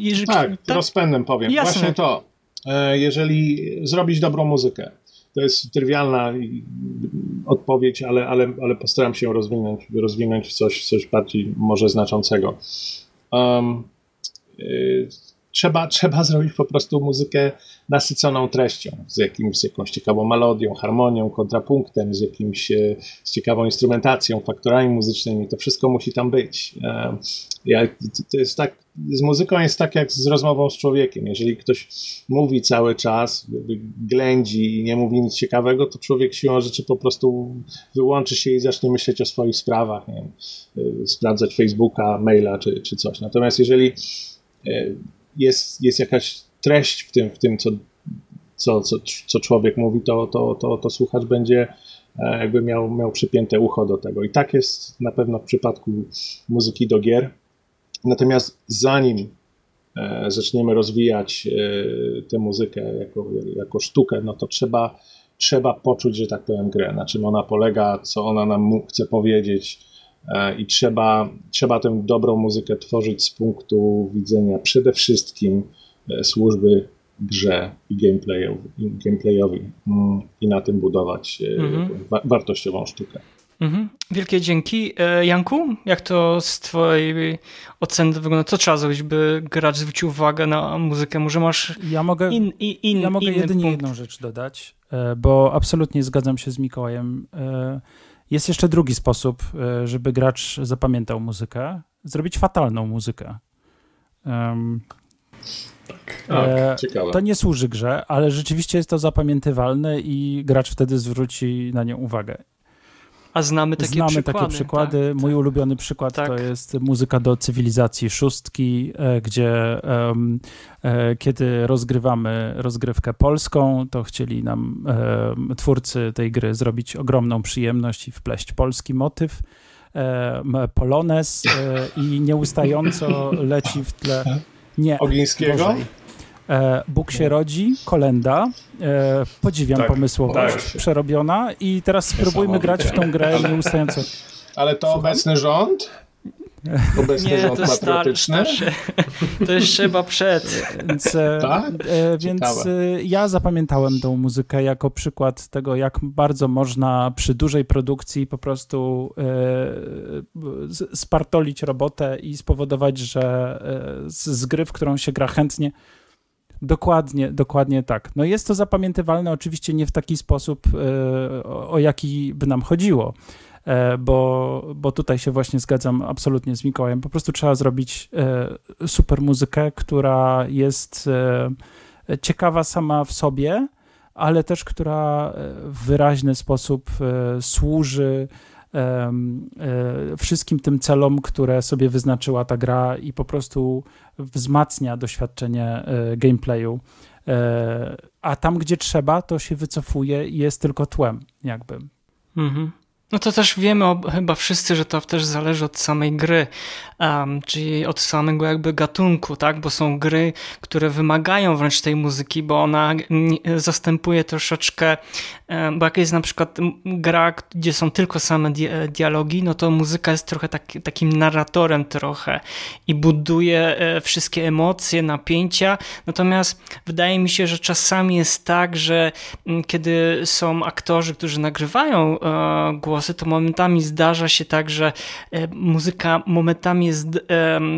Jeżeli, tak, tak, rozpędem powiem. Jasne. Właśnie to, jeżeli zrobić dobrą muzykę. To jest trywialna odpowiedź, ale, ale, ale postaram się ją rozwinąć, rozwinąć w coś, coś bardziej może znaczącego. Um, y, trzeba, trzeba zrobić po prostu muzykę nasyconą treścią, z, jakimś, z jakąś ciekawą melodią, harmonią, kontrapunktem, z jakimś z ciekawą instrumentacją, faktorami muzycznymi. To wszystko musi tam być. Um, ja, to jest tak, z muzyką jest tak jak z rozmową z człowiekiem. Jeżeli ktoś mówi cały czas, ględzi i nie mówi nic ciekawego, to człowiek siłą rzeczy po prostu wyłączy się i zacznie myśleć o swoich sprawach, nie wiem, sprawdzać Facebooka, maila czy, czy coś. Natomiast jeżeli jest, jest jakaś treść w tym, w tym co, co, co, co człowiek mówi, to, to, to, to słuchacz będzie jakby miał, miał przypięte ucho do tego. I tak jest na pewno w przypadku muzyki do gier. Natomiast zanim e, zaczniemy rozwijać e, tę muzykę jako, jako sztukę, no to trzeba, trzeba poczuć, że tak powiem, grę, na czym ona polega, co ona nam chce powiedzieć, i trzeba, trzeba tę dobrą muzykę tworzyć z punktu widzenia przede wszystkim służby grze i gameplayowi, gameplayowi i na tym budować mhm. wa- wartościową sztukę. Mhm. Wielkie dzięki. Janku, jak to z twojej oceny wygląda? Co trzeba zrobić, by gracz zwrócił uwagę na muzykę? Może masz ja mogę, in, in, in, ja mogę inny jedynie punkt. jedną rzecz dodać, bo absolutnie zgadzam się z Mikołajem. Jest jeszcze drugi sposób, żeby gracz zapamiętał muzykę. Zrobić fatalną muzykę. Um, Tak, tak, ciekawe. To nie służy grze, ale rzeczywiście jest to zapamiętywalne i gracz wtedy zwróci na nią uwagę. A znamy takie znamy przykłady. Takie przykłady. Tak, Mój tak. ulubiony przykład tak. to jest muzyka do Cywilizacji szóstki, gdzie um, kiedy rozgrywamy rozgrywkę polską, to chcieli nam um, twórcy tej gry zrobić ogromną przyjemność i wpleść polski motyw. Polonez i nieustająco leci w tle. Nie, Oglińskiego? E, Bóg się rodzi, kolenda, e, podziwiam tak, pomysłowość, tak. przerobiona i teraz spróbujmy grać w tą grę ale, nieustająco. Ale to Słucham? obecny rząd? Obecny nie, rząd to patriotyczny? Star, to jeszcze chyba przed. Więc, tak? e, więc ja zapamiętałem tą muzykę jako przykład tego, jak bardzo można przy dużej produkcji po prostu e, spartolić robotę i spowodować, że e, z, z gry, w którą się gra chętnie, Dokładnie, dokładnie tak. No jest to zapamiętywalne oczywiście nie w taki sposób, yy, o, o jaki by nam chodziło, yy, bo, bo tutaj się właśnie zgadzam absolutnie z Mikołajem. Po prostu trzeba zrobić yy, super muzykę, która jest yy, ciekawa sama w sobie, ale też która w wyraźny sposób yy, służy yy, yy, wszystkim tym celom, które sobie wyznaczyła ta gra i po prostu wzmacnia doświadczenie y, gameplayu, y, a tam, gdzie trzeba, to się wycofuje i jest tylko tłem, jakby. Mm-hmm. No to też wiemy o, chyba wszyscy, że to też zależy od samej gry, um, czyli od samego jakby gatunku, tak? Bo są gry, które wymagają wręcz tej muzyki, bo ona zastępuje troszeczkę, um, bo jak jest na przykład gra, gdzie są tylko same di- dialogi, no to muzyka jest trochę tak, takim narratorem trochę i buduje e, wszystkie emocje, napięcia, natomiast wydaje mi się, że czasami jest tak, że m, kiedy są aktorzy, którzy nagrywają e, głos, to momentami zdarza się tak, że muzyka momentami jest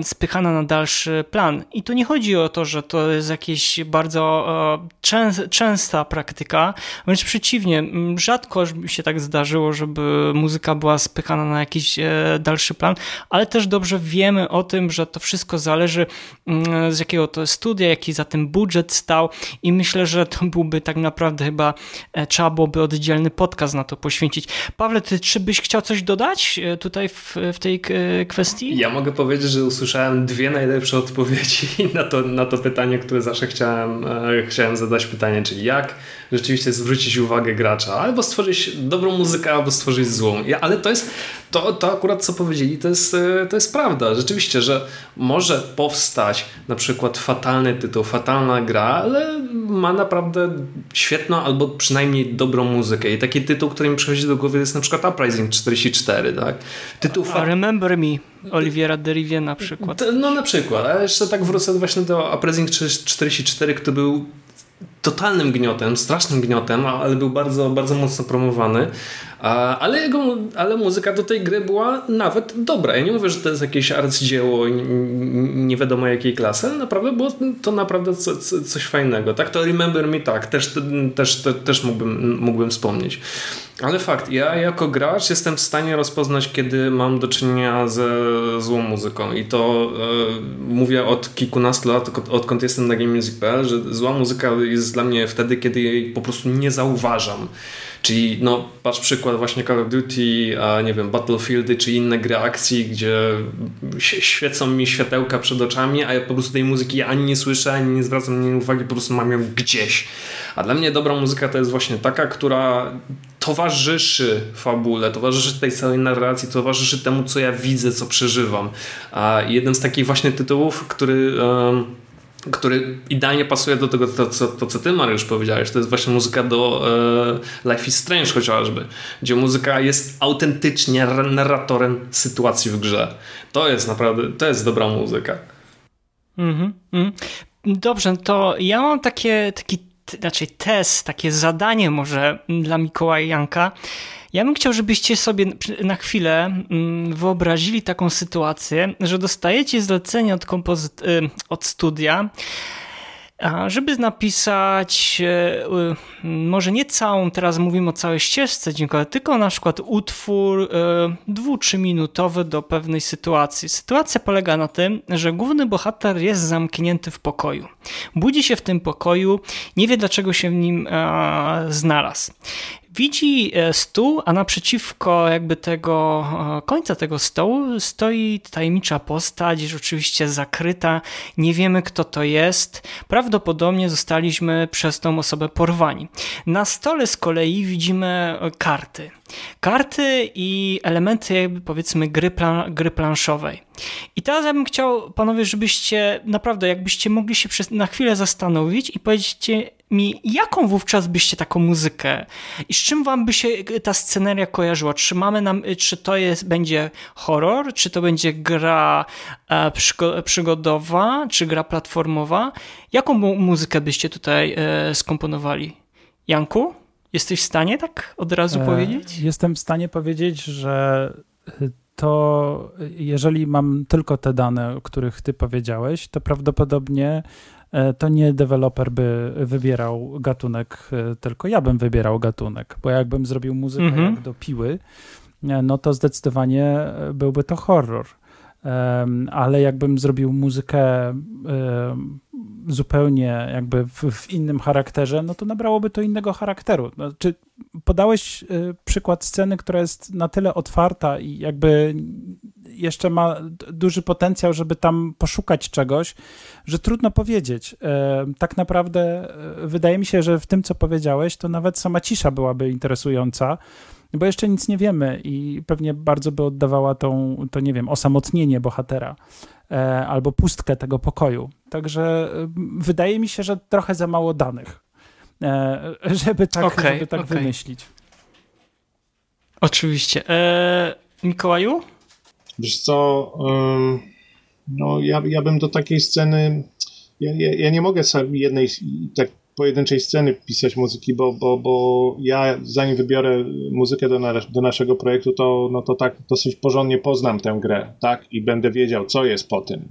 spychana na dalszy plan. I tu nie chodzi o to, że to jest jakaś bardzo częsta praktyka, wręcz przeciwnie, rzadko się tak zdarzyło, żeby muzyka była spychana na jakiś dalszy plan, ale też dobrze wiemy o tym, że to wszystko zależy z jakiego to studia, jaki za tym budżet stał i myślę, że to byłby tak naprawdę chyba, trzeba byłoby oddzielny podcast na to poświęcić. Pawle, ty czy byś chciał coś dodać tutaj w, w tej kwestii? Ja mogę powiedzieć, że usłyszałem dwie najlepsze odpowiedzi na to, na to pytanie, które zawsze chciałem, chciałem zadać pytanie, czyli jak rzeczywiście zwrócić uwagę gracza, albo stworzyć dobrą muzykę, albo stworzyć złą. Ja, ale to jest, to, to akurat co powiedzieli, to jest, to jest prawda. Rzeczywiście, że może powstać na przykład fatalny tytuł, fatalna gra, ale ma naprawdę świetną, albo przynajmniej dobrą muzykę. I taki tytuł, który mi przychodzi do głowy, jest na przykład Uprising czterdzieści cztery, tak? Tytuł fa- Remember Me Oliviera Deriviera na przykład. No na przykład, ale jeszcze tak wrócę właśnie do Uprising czterdzieści cztery, który był totalnym gniotem, strasznym gniotem, ale był bardzo, bardzo mocno promowany, ale, jego, ale muzyka do tej gry była nawet dobra. Ja nie mówię, że to jest jakieś arcydzieło nie wiadomo jakiej klasy, ale naprawdę było to naprawdę co, co, coś fajnego. Tak, to Remember Me tak, też, też, też, też mógłbym, mógłbym wspomnieć. Ale fakt, ja jako gracz jestem w stanie rozpoznać, kiedy mam do czynienia ze złą muzyką i to e, mówię od kilkunastu lat, od, odkąd jestem na GameMusic kropka p l, że zła muzyka jest dla mnie wtedy, kiedy jej po prostu nie zauważam. Czyli no, patrz przykład właśnie Call of Duty, a nie wiem, Battlefieldy czy inne gry akcji, gdzie świecą mi światełka przed oczami, a ja po prostu tej muzyki ani nie słyszę, ani nie zwracam na nią uwagi, po prostu mam ją gdzieś. A dla mnie dobra muzyka to jest właśnie taka, która towarzyszy fabule, towarzyszy tej całej narracji, towarzyszy temu, co ja widzę, co przeżywam. A jeden z takich właśnie tytułów, który... Um, który idealnie pasuje do tego, to, to, to co ty, Mariusz, powiedziałeś. To jest właśnie muzyka do e, Life is Strange chociażby, gdzie muzyka jest autentycznie narratorem sytuacji w grze. To jest naprawdę, to jest dobra muzyka. Mhm. Mm-hmm. Dobrze, to ja mam takie, taki, znaczy test, takie zadanie może dla Mikołajanka. Ja bym chciał, żebyście sobie na chwilę wyobrazili taką sytuację, że dostajecie zlecenie od, kompozy- od studia, żeby napisać może nie całą, teraz mówimy o całej ścieżce dźwiękowej, tylko na przykład utwór dwu-trzyminutowy do pewnej sytuacji. Sytuacja polega na tym, że główny bohater jest zamknięty w pokoju. Budzi się w tym pokoju, nie wie dlaczego się w nim znalazł. Widzi stół, a naprzeciwko jakby tego końca tego stołu stoi tajemnicza postać, rzeczywiście zakryta, nie wiemy kto to jest, prawdopodobnie zostaliśmy przez tą osobę porwani. Na stole z kolei widzimy karty. Karty i elementy jakby powiedzmy gry, plan, gry planszowej. I teraz ja bym chciał, panowie, żebyście naprawdę jakbyście mogli się przez, na chwilę zastanowić i powiedzieć mi, jaką wówczas byście taką muzykę i z czym wam by się ta sceneria kojarzyła? Czy mamy nam, czy to jest, będzie horror, czy to będzie gra e, przygo, przygodowa, czy gra platformowa? Jaką muzykę byście tutaj e, skomponowali? Janku, jesteś w stanie tak od razu e, powiedzieć? Jestem w stanie powiedzieć, że to jeżeli mam tylko te dane, o których ty powiedziałeś, to prawdopodobnie to nie deweloper by wybierał gatunek, tylko ja bym wybierał gatunek, bo jakbym zrobił muzykę mm-hmm. jak do piły, no to zdecydowanie byłby to horror. Um, ale jakbym zrobił muzykę um, zupełnie jakby w, w innym charakterze, no to nabrałoby to innego charakteru. No, czy podałeś y, przykład sceny, która jest na tyle otwarta i jakby jeszcze ma duży potencjał, żeby tam poszukać czegoś, że trudno powiedzieć. Y, tak naprawdę y, wydaje mi się, że w tym, co powiedziałeś, to nawet sama cisza byłaby interesująca, bo jeszcze nic nie wiemy i pewnie bardzo by oddawała tą, to nie wiem, osamotnienie bohatera e, albo pustkę tego pokoju. Także e, wydaje mi się, że trochę za mało danych, e, żeby tak, okay, żeby tak okay. wymyślić. Oczywiście. E, Mikołaju? Wiesz co, y, no ja, ja bym do takiej sceny, ja, ja, ja nie mogę jednej tak pojedynczej sceny pisać muzyki, bo, bo, bo ja zanim wybiorę muzykę do, na, do naszego projektu, to, no to tak dosyć porządnie poznam tę grę, tak? I będę wiedział, co jest po tym.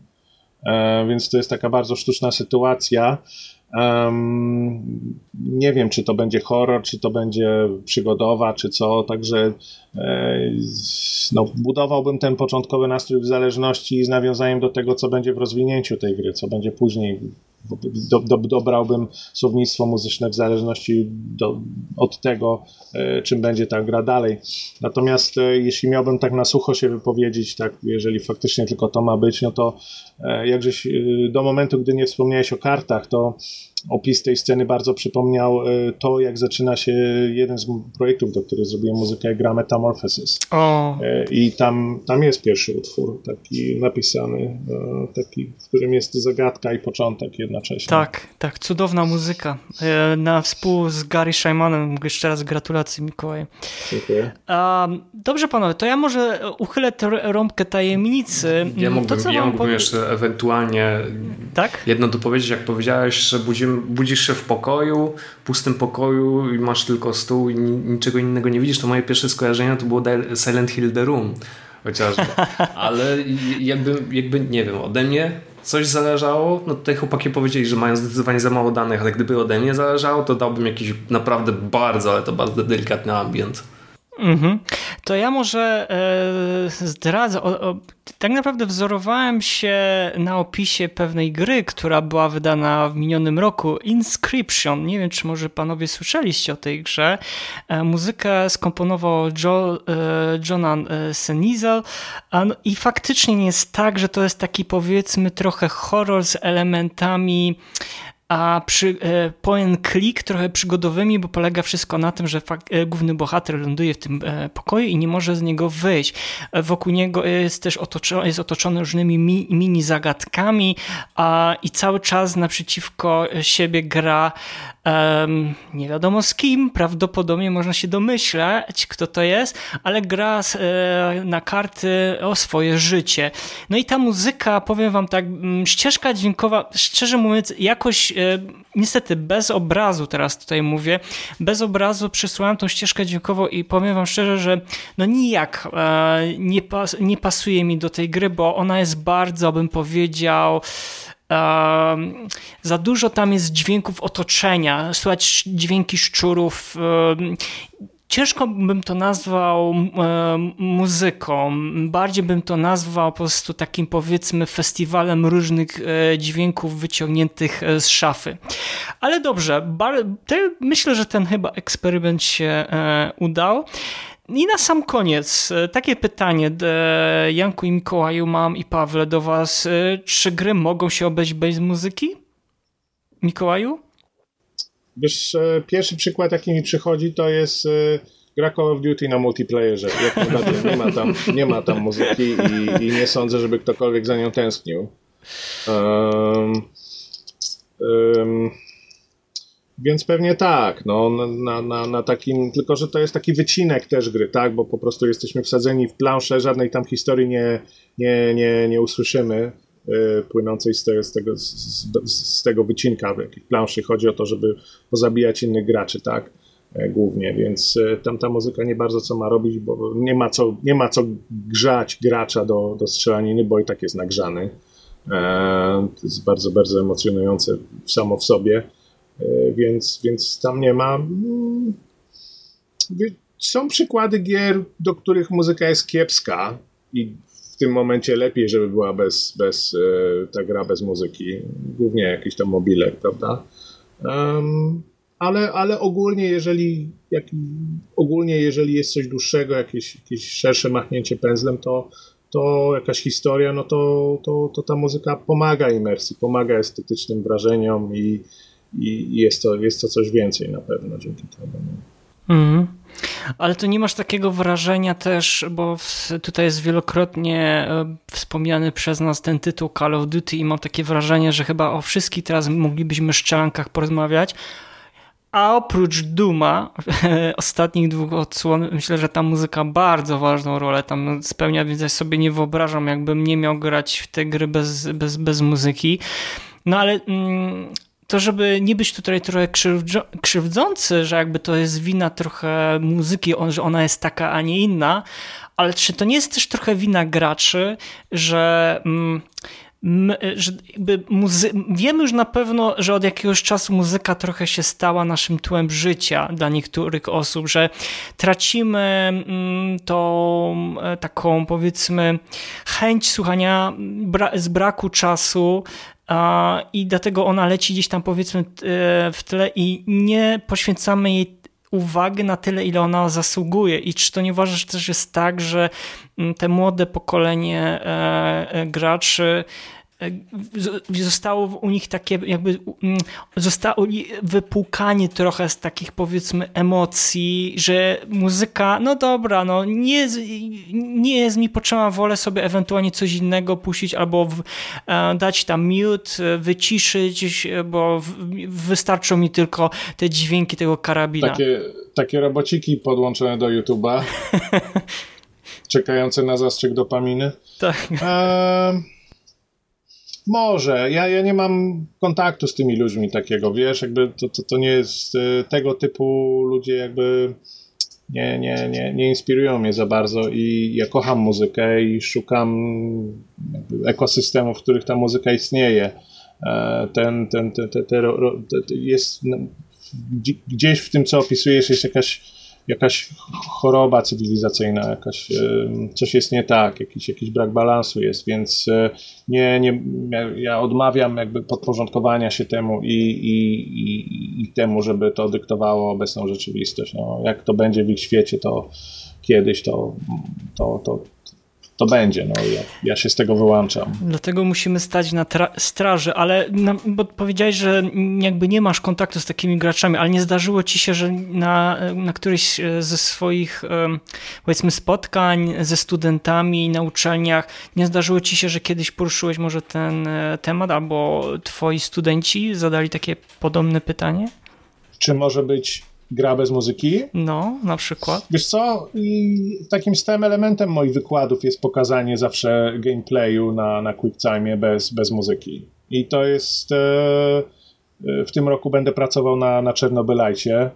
E, więc to jest taka bardzo sztuczna sytuacja. Um, nie wiem, czy to będzie horror, czy to będzie przygodowa, czy co, także e, no, budowałbym ten początkowy nastrój w zależności z nawiązaniem do tego, co będzie w rozwinięciu tej gry, co będzie później. Do, do, dobrałbym słownictwo muzyczne w zależności do, od tego, e, czym będzie ta gra dalej. Natomiast e, jeśli miałbym tak na sucho się wypowiedzieć, tak, jeżeli faktycznie tylko to ma być, no to e, jakżeś e, do momentu, gdy nie wspomniałeś o kartach, to opis tej sceny bardzo przypomniał e, to, jak zaczyna się jeden z projektów, do których zrobiłem muzykę, gra Metamorphosis. Oh. E, I tam, tam jest pierwszy utwór taki napisany, e, taki, w którym jest zagadka i początek jednocześnie. Tak, tak, cudowna muzyka. E, na współ z Gary Szymanem. Jeszcze raz gratulacje, Mikołaj. Dziękuję. Okay. Dobrze, panowie, to ja może uchylę tę rąbkę tajemnicy. Ja mógłbym, to, ja mógłbym powie... jeszcze ewentualnie tak? jedno dopowiedzieć, jak powiedziałeś, że budzimy budzisz się w pokoju, pustym pokoju i masz tylko stół i niczego innego nie widzisz, to moje pierwsze skojarzenia to było Silent Hill The Room chociażby, ale jakby, jakby nie wiem, ode mnie coś zależało, no tutaj chłopaki powiedzieli, że mają zdecydowanie za mało danych, ale gdyby ode mnie zależało, to dałbym jakiś naprawdę bardzo, ale to bardzo delikatny ambient. Mm-hmm. To ja może e, zdradzę. O, o, tak naprawdę wzorowałem się na opisie pewnej gry, która była wydana w minionym roku, Inscription. Nie wiem, czy może panowie słyszeliście o tej grze. E, muzykę skomponował jo, e, Jonan e, Senizel a, no, i faktycznie nie jest tak, że to jest taki powiedzmy trochę horror z elementami a przy, e, pełen klik trochę przygodowymi, bo polega wszystko na tym, że fakt, e, główny bohater ląduje w tym e, pokoju i nie może z niego wyjść. E, wokół niego jest też otoczony, jest otoczony różnymi mi, mini zagadkami a, i cały czas naprzeciwko siebie gra e, nie wiadomo z kim, prawdopodobnie można się domyślać, kto to jest, ale gra z, e, na karty o swoje życie. No i ta muzyka, powiem wam tak, ścieżka dźwiękowa, szczerze mówiąc, jakoś niestety bez obrazu, teraz tutaj mówię, bez obrazu przysłałem tą ścieżkę dźwiękową i powiem wam szczerze, że no nijak nie, pas, nie pasuje mi do tej gry, bo ona jest bardzo, bym powiedział, Um, za dużo tam jest dźwięków otoczenia, słychać dźwięki szczurów, um, ciężko bym to nazwał um, muzyką, bardziej bym to nazwał po prostu takim, powiedzmy, festiwalem różnych e, dźwięków wyciągniętych e, z szafy. Ale dobrze, bar- te, myślę, że ten chyba eksperyment się e, udał. I na sam koniec takie pytanie, Janku i Mikołaju, mam i Pawle do was. Czy gry mogą się obejść bez muzyki? Mikołaju? Wiesz, pierwszy przykład, jaki mi przychodzi, to jest gra Call of Duty na multiplayerze. Jak na tym, nie, ma tam, nie ma tam muzyki i, i nie sądzę, żeby ktokolwiek za nią tęsknił. Um, um, Więc pewnie tak, no, na, na, na takim, tylko że to jest taki wycinek też gry, tak, bo po prostu jesteśmy wsadzeni w planszę, żadnej tam historii nie, nie, nie, nie usłyszymy yy, płynącej z, te, z, tego, z, z tego wycinka w jakiejś planszy. Chodzi o to, żeby pozabijać innych graczy, tak, e, głównie, więc yy, tam ta muzyka nie bardzo co ma robić, bo nie ma co, nie ma co grzać gracza do, do strzelaniny, bo i tak jest nagrzany. E, to jest bardzo, bardzo emocjonujące samo w sobie. Więc, więc tam nie ma. Są przykłady gier, do których muzyka jest kiepska i w tym momencie lepiej, żeby była bez, bez ta gra bez muzyki. Głównie jakiś tam mobilek, prawda? Um, ale, ale ogólnie, jeżeli, jak, ogólnie jeżeli jest coś dłuższego, jakieś, jakieś szersze machnięcie pędzlem, to, to jakaś historia, no to, to, to ta muzyka pomaga imersji, pomaga estetycznym wrażeniom i I jest to, jest to coś więcej na pewno dzięki temu. Mm. Ale to nie masz takiego wrażenia też, bo w, tutaj jest wielokrotnie wspomniany przez nas ten tytuł Call of Duty i mam takie wrażenie, że chyba o wszystkich teraz moglibyśmy w szczelankach porozmawiać, a oprócz Duma ostatnich dwóch odsłon myślę, że ta muzyka bardzo ważną rolę tam spełnia, więc ja sobie nie wyobrażam, jakbym nie miał grać w te gry bez, bez, bez muzyki. No ale... Mm, to, żeby nie być tutaj trochę krzywdzący, że jakby to jest wina trochę muzyki, że ona jest taka, a nie inna, ale czy to nie jest też trochę wina graczy, że... Mm, że jakby muzy- wiemy już na pewno, że od jakiegoś czasu muzyka trochę się stała naszym tłem życia dla niektórych osób, że tracimy tą taką, powiedzmy, chęć słuchania bra- z braku czasu a, i dlatego ona leci gdzieś tam, powiedzmy, w tle i nie poświęcamy jej uwagi na tyle, ile ona zasługuje. I czy to nie uważasz, że też jest tak, że te młode pokolenie graczy zostało u nich takie jakby zostało wypłukanie trochę z takich, powiedzmy, emocji, że muzyka, no dobra, no nie, nie jest mi potrzebna, wolę sobie ewentualnie coś innego puścić albo w, dać tam mute, wyciszyć, bo w, wystarczą mi tylko te dźwięki tego karabina. Takie, takie robociki podłączone do YouTube'a czekające na zastrzyk dopaminy. Tak. E- Może. Ja, ja nie mam kontaktu z tymi ludźmi takiego, wiesz, jakby to, to, to nie jest y, tego typu ludzie jakby nie, nie, nie, nie inspirują mnie za bardzo i ja kocham muzykę i szukam jakby ekosystemów, w których ta muzyka istnieje. E, ten, ten, ten, ten, ten, ten jest gdzieś w tym, co opisujesz, jest jakaś, jakaś choroba cywilizacyjna, jakaś, coś jest nie tak, jakiś, jakiś brak balansu jest, więc nie, nie, ja odmawiam jakby podporządkowania się temu i, i, i, i temu, żeby to dyktowało obecną rzeczywistość. No, jak to będzie w ich świecie, to kiedyś to, to, to to będzie. No, ja, ja się z tego wyłączam. Dlatego musimy stać na tra- straży, ale na, bo powiedziałeś, że jakby nie masz kontaktu z takimi graczami, ale nie zdarzyło ci się, że na, na któryś ze swoich powiedzmy spotkań ze studentami na uczelniach, nie zdarzyło ci się, że kiedyś poruszyłeś może ten temat, albo twoi studenci zadali takie podobne pytanie? Czy może być gra bez muzyki? No, na przykład. Wiesz co, i takim stałym elementem moich wykładów jest pokazanie zawsze gameplayu na, na QuickTime bez, bez muzyki. I to jest... E, w tym roku będę pracował na, na Czernobylajcie,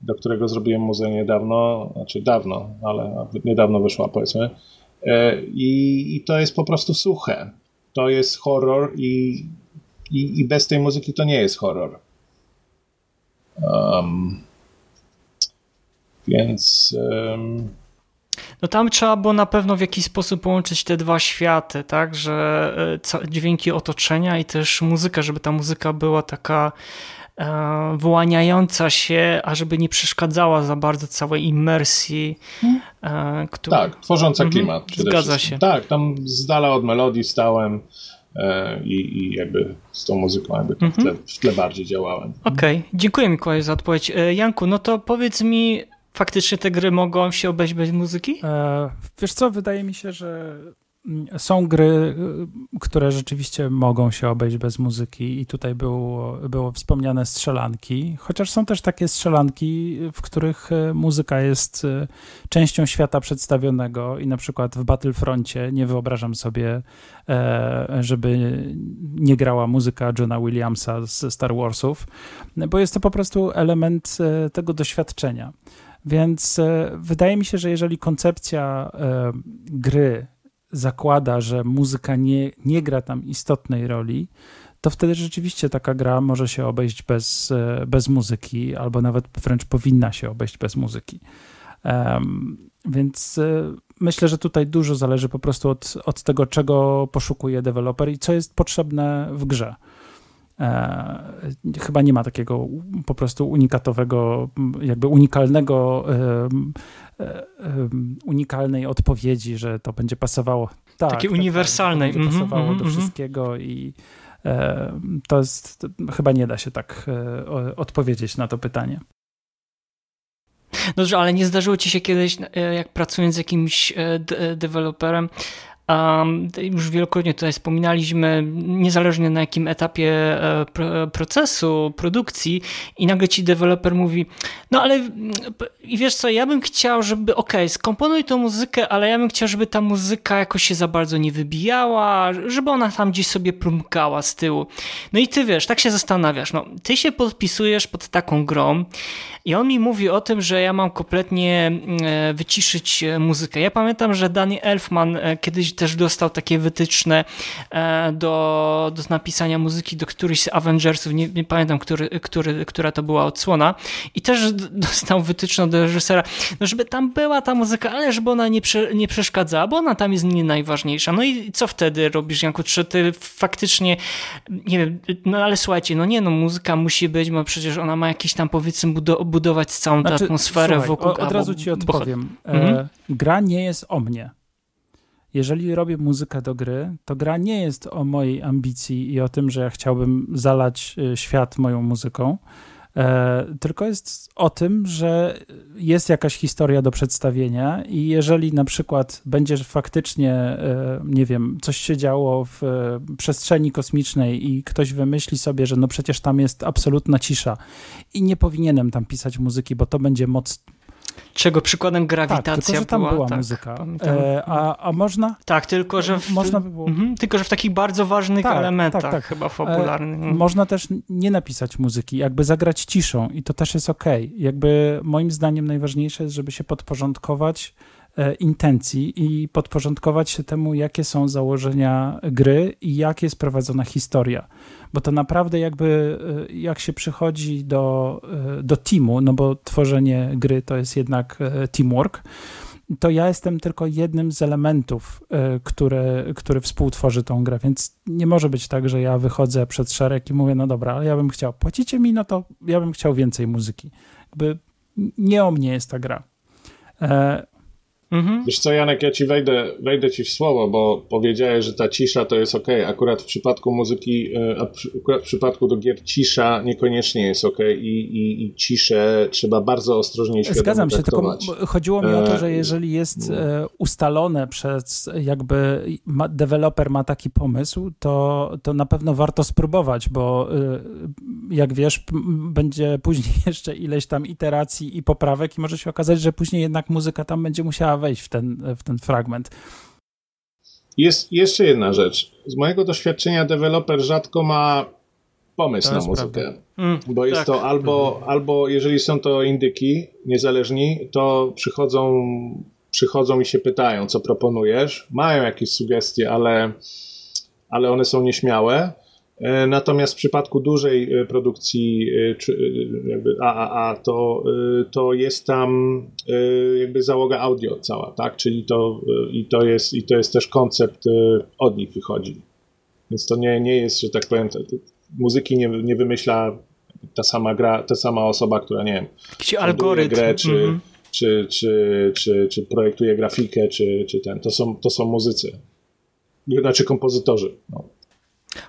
do którego zrobiłem muzykę niedawno, znaczy dawno, ale niedawno wyszła, powiedzmy. E, i, I to jest po prostu suche. To jest horror i, i, i bez tej muzyki to nie jest horror. Um, więc... Um... No tam trzeba było na pewno w jakiś sposób połączyć te dwa światy, tak? Że dźwięki otoczenia i też muzyka, żeby ta muzyka była taka e, wyłaniająca się, a żeby nie przeszkadzała za bardzo całej imersji. E, który... Tak, tworząca klimat. Mhm, przede zgadza wszystkim. Się. Tak, tam z dala od melodii stałem. I, i jakby z tą muzyką jakby mm-hmm. w, tle, w tle bardziej działałem. Okej, okay. Dziękuję Mikołaju za odpowiedź. Janku, no to powiedz mi, faktycznie te gry mogą się obejść bez muzyki? E, wiesz co, wydaje mi się, że są gry, które rzeczywiście mogą się obejść bez muzyki i tutaj było, było wspomniane strzelanki, chociaż są też takie strzelanki, w których muzyka jest częścią świata przedstawionego i na przykład w Battlefroncie nie wyobrażam sobie, żeby nie grała muzyka Johna Williamsa z Star Warsów, bo jest to po prostu element tego doświadczenia. Więc wydaje mi się, że jeżeli koncepcja gry zakłada, że muzyka nie, nie gra tam istotnej roli, to wtedy rzeczywiście taka gra może się obejść bez, bez muzyki, albo nawet wręcz powinna się obejść bez muzyki. Um, więc myślę, że tutaj dużo zależy po prostu od, od tego, czego poszukuje deweloper i co jest potrzebne w grze. E, chyba nie ma takiego po prostu unikatowego, jakby unikalnego, e, e, unikalnej odpowiedzi, że to będzie pasowało. Tak, takiej tak, uniwersalnej. Tak, będzie pasowało mm-hmm, do mm-hmm. wszystkiego i e, to jest, to chyba nie da się tak e, odpowiedzieć na to pytanie. Dobrze, ale nie zdarzyło ci się kiedyś, jak pracując z jakimś de- deweloperem, Um, już wielokrotnie tutaj wspominaliśmy, niezależnie na jakim etapie e, procesu, produkcji i nagle ci deweloper mówi, no ale i wiesz co, ja bym chciał, żeby okej, okay, skomponuj tą muzykę, ale ja bym chciał, żeby ta muzyka jakoś się za bardzo nie wybijała, żeby ona tam gdzieś sobie prumkała z tyłu. No i ty wiesz, tak się zastanawiasz, no ty się podpisujesz pod taką grą i on mi mówi o tym, że ja mam kompletnie e, wyciszyć muzykę. Ja pamiętam, że Danny Elfman e, kiedyś też dostał takie wytyczne do, do napisania muzyki do któryś z Avengersów, nie, nie pamiętam, który, który, która to była odsłona i też dostał wytyczne do reżysera, no żeby tam była ta muzyka, ale żeby ona nie, prze, nie przeszkadzała, bo ona tam jest nie najważniejsza. No i co wtedy robisz, Janku? Czy ty faktycznie, nie wiem, no ale słuchajcie, no nie, no muzyka musi być, bo przecież ona ma jakieś tam, powiedzmy, budować całą znaczy, tę atmosferę słuchaj, wokół. Od, od razu ci odpowiem. Bo... Mhm. Gra nie jest o mnie. Jeżeli robię muzykę do gry, to gra nie jest o mojej ambicji i o tym, że ja chciałbym zalać świat moją muzyką, e, tylko jest o tym, że jest jakaś historia do przedstawienia i jeżeli na przykład będzie faktycznie, e, nie wiem, coś się działo w e, przestrzeni kosmicznej i ktoś wymyśli sobie, że no przecież tam jest absolutna cisza i nie powinienem tam pisać muzyki, bo to będzie moc... Czego przykładem grawitacja tak, tylko, że tam była, była tak, muzyka. E, a, a można? Tak, tylko że w, można by było... mhm, tylko że w takich bardzo ważnych tak, elementach, tak, tak. chyba fabularnych. E, można też nie napisać muzyki, jakby zagrać ciszą i to też jest okej. Okay. Jakby moim zdaniem najważniejsze jest, żeby się podporządkować e, intencji i podporządkować się temu, jakie są założenia gry i jak jest prowadzona historia. Bo to naprawdę jakby, jak się przychodzi do, do teamu, no bo tworzenie gry to jest jednak teamwork, to ja jestem tylko jednym z elementów, który, który współtworzy tą grę, więc nie może być tak, że ja wychodzę przed szereg i mówię, no dobra, ale ja bym chciał, płacicie mi, no to ja bym chciał więcej muzyki. Jakby nie o mnie jest ta gra. Mhm. Wiesz co, Janek, ja ci wejdę, wejdę ci w słowo, bo powiedziałeś, że ta cisza to jest okej. Okay. Akurat w przypadku muzyki, akurat w przypadku do gier cisza niekoniecznie jest okej okay. I, i, i ciszę trzeba bardzo ostrożnie świadomie Zgadzam się, traktować. Tylko chodziło mi o to, że jeżeli jest e, ustalone przez jakby ma, deweloper ma taki pomysł, to, to na pewno warto spróbować, bo y, jak wiesz, p- będzie później jeszcze ileś tam iteracji i poprawek i może się okazać, że później jednak muzyka tam będzie musiała wejść w ten, w ten fragment. Jest jeszcze jedna rzecz. Z mojego doświadczenia deweloper rzadko ma pomysł to na muzykę. Mm, bo jest tak. to albo, mm. albo jeżeli są to indyki niezależni, to przychodzą, przychodzą i się pytają, co proponujesz. Mają jakieś sugestie, ale, ale one są nieśmiałe. Natomiast w przypadku dużej produkcji jakby A A A to, to jest tam jakby załoga audio cała, tak? Czyli to i to jest, i to jest też koncept od nich wychodzi. Więc to nie, nie jest, że tak powiem, muzyki nie, nie wymyśla ta sama gra, ta sama osoba, która nie wiem, jakiś algorytm grę, czy, mm-hmm. czy, czy, czy, czy projektuje grafikę, czy, czy ten. To są, to są muzycy, znaczy kompozytorzy. No.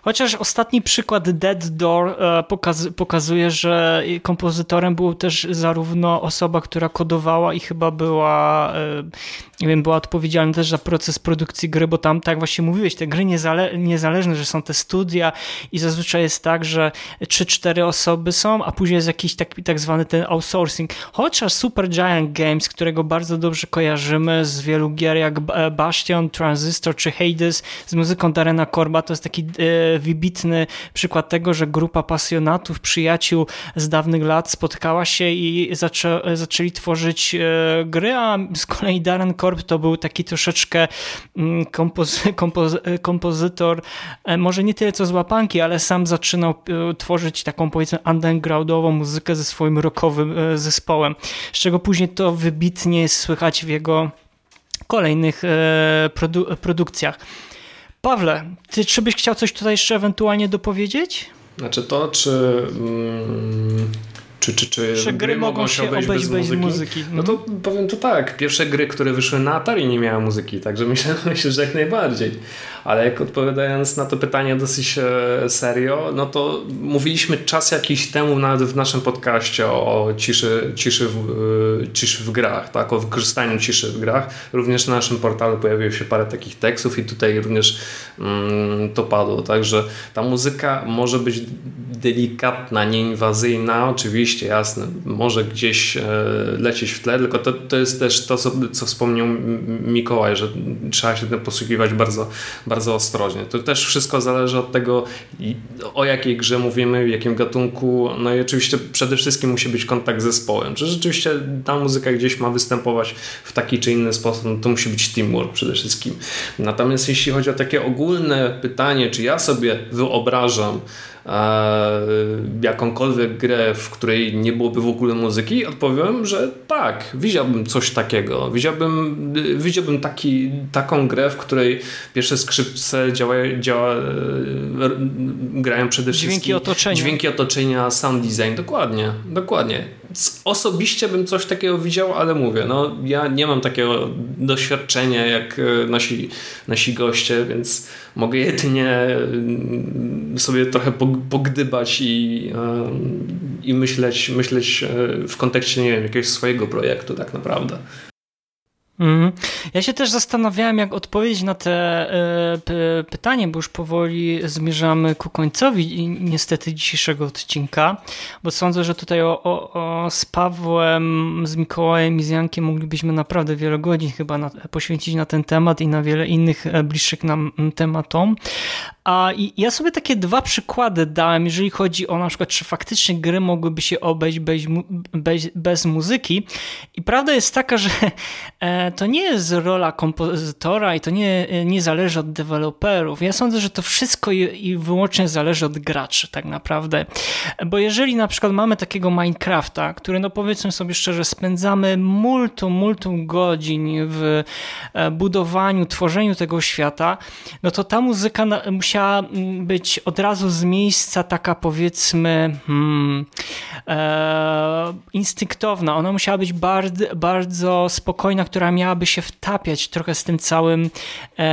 Chociaż ostatni przykład Dead Door pokaz- pokazuje, że kompozytorem był też zarówno osoba, która kodowała i chyba była, nie wiem, była odpowiedzialna też za proces produkcji gry, bo tam, tak jak właśnie mówiłeś, te gry niezale- niezależne, że są te studia i zazwyczaj jest tak, że trzy cztery osoby są, a później jest jakiś tak, tak zwany ten outsourcing. Chociaż Supergiant Games, którego bardzo dobrze kojarzymy z wielu gier jak Bastion, Transistor czy Hades z muzyką Darena Korba, to jest taki wybitny przykład tego, że grupa pasjonatów, przyjaciół z dawnych lat spotkała się i zaczę- zaczęli tworzyć e, gry, a z kolei Darren Korb to był taki troszeczkę mm, kompozy- kompozy- kompozytor, e, może nie tyle co z łapanki, ale sam zaczynał e, tworzyć taką powiedzmy undergroundową muzykę ze swoim rockowym e, zespołem, z czego później to wybitnie jest słychać w jego kolejnych e, produ- produkcjach. Pawle, ty czy byś chciał coś tutaj jeszcze ewentualnie dopowiedzieć? Znaczy to, czy, mm, czy, czy, czy, czy gry, gry mogą się obejść bez, bez muzyki? muzyki. No to mm. powiem to tak, pierwsze gry, które wyszły na Atari nie miały muzyki, także myślę, myślę, że jak najbardziej. Ale jak odpowiadając na to pytanie dosyć serio, no to mówiliśmy czas jakiś temu nawet w naszym podcaście o ciszy, ciszy, w, ciszy w grach, tak? O wykorzystaniu ciszy w grach. Również na naszym portalu pojawiło się parę takich tekstów i tutaj również mm, to padło. Także ta muzyka może być delikatna, nieinwazyjna, oczywiście, jasne, może gdzieś e, lecieć w tle, tylko to, to jest też to, co, co wspomniał Mikołaj, że trzeba się tym posługiwać bardzo, bardzo bardzo ostrożnie. To też wszystko zależy od tego, o jakiej grze mówimy, w jakim gatunku, no i oczywiście przede wszystkim musi być kontakt z zespołem. Czy rzeczywiście ta muzyka gdzieś ma występować w taki czy inny sposób, no to musi być teamwork przede wszystkim. Natomiast jeśli chodzi o takie ogólne pytanie, czy ja sobie wyobrażam jakąkolwiek grę, w której nie byłoby w ogóle muzyki, odpowiem, że tak, widziałbym coś takiego. Widziałbym, widziałbym taki, taką grę, w której pierwsze skrzypce działa, działa, grają przede wszystkim dźwięki otoczenia. dźwięki otoczenia, sound design, dokładnie, dokładnie. Osobiście bym coś takiego widział, ale mówię, no ja nie mam takiego doświadczenia jak nasi, nasi goście, więc mogę jedynie sobie trochę pogdybać i, i myśleć, myśleć w kontekście, nie wiem, jakiegoś swojego projektu tak naprawdę. Ja się też zastanawiałem, jak odpowiedzieć na te p- pytanie, bo już powoli zmierzamy ku końcowi niestety dzisiejszego odcinka, bo sądzę, że tutaj o, o, o z Pawłem, z Mikołajem i z Jankiem moglibyśmy naprawdę wiele godzin chyba na, poświęcić na ten temat i na wiele innych bliższych nam tematom. A ja sobie takie dwa przykłady dałem, jeżeli chodzi o na przykład, czy faktycznie gry mogłyby się obejść bez, bez, bez muzyki. I prawda jest taka, że to nie jest rola kompozytora i to nie, nie zależy od deweloperów. Ja sądzę, że to wszystko i, i wyłącznie zależy od graczy tak naprawdę. Bo jeżeli na przykład mamy takiego Minecrafta, który no powiedzmy sobie szczerze, spędzamy multum, multum godzin w budowaniu, tworzeniu tego świata, no to ta muzyka musiała być od razu z miejsca taka powiedzmy hmm, e, instynktowna. Ona musiała być bardzo, bardzo spokojna, która miałaby się wtapiać trochę z tym całym,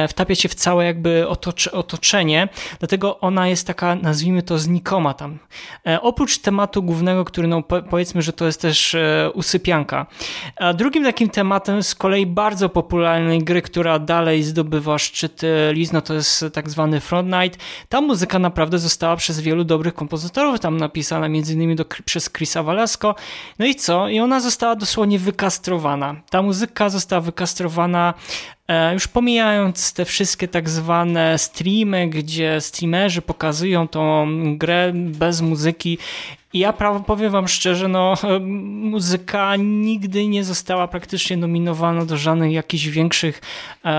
wtapiać się w całe jakby otoczenie, dlatego ona jest taka, nazwijmy to, znikoma tam. Oprócz tematu głównego, który no powiedzmy, że to jest też usypianka. A drugim takim tematem z kolei bardzo popularnej gry, która dalej zdobywa szczyty list, no to jest tak zwany Front Night. Ta muzyka naprawdę została przez wielu dobrych kompozytorów tam napisana, między innymi do, przez Chrisa Valasco. No i co? I ona została dosłownie wykastrowana. Ta muzyka została wykastrowana, już pomijając te wszystkie tak zwane streamy, gdzie streamerzy pokazują tą grę bez muzyki. I ja prawo powiem wam szczerze, no muzyka nigdy nie została praktycznie nominowana do żadnych jakichś większych e,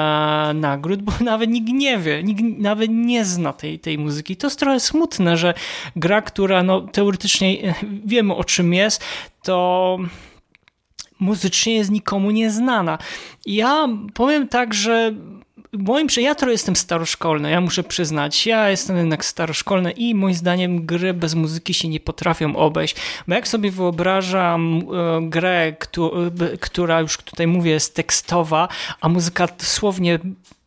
nagród, bo nawet nikt nie wie, nikt nawet nie zna tej, tej muzyki. To jest trochę smutne, że gra, która no, teoretycznie wiemy o czym jest, to muzycznie jest nikomu nieznana. Ja powiem tak, że moim ja trochę jestem staroszkolny, ja muszę przyznać, ja jestem jednak staroszkolny i moim zdaniem gry bez muzyki się nie potrafią obejść, bo jak sobie wyobrażam grę, która już tutaj mówię jest tekstowa, a muzyka dosłownie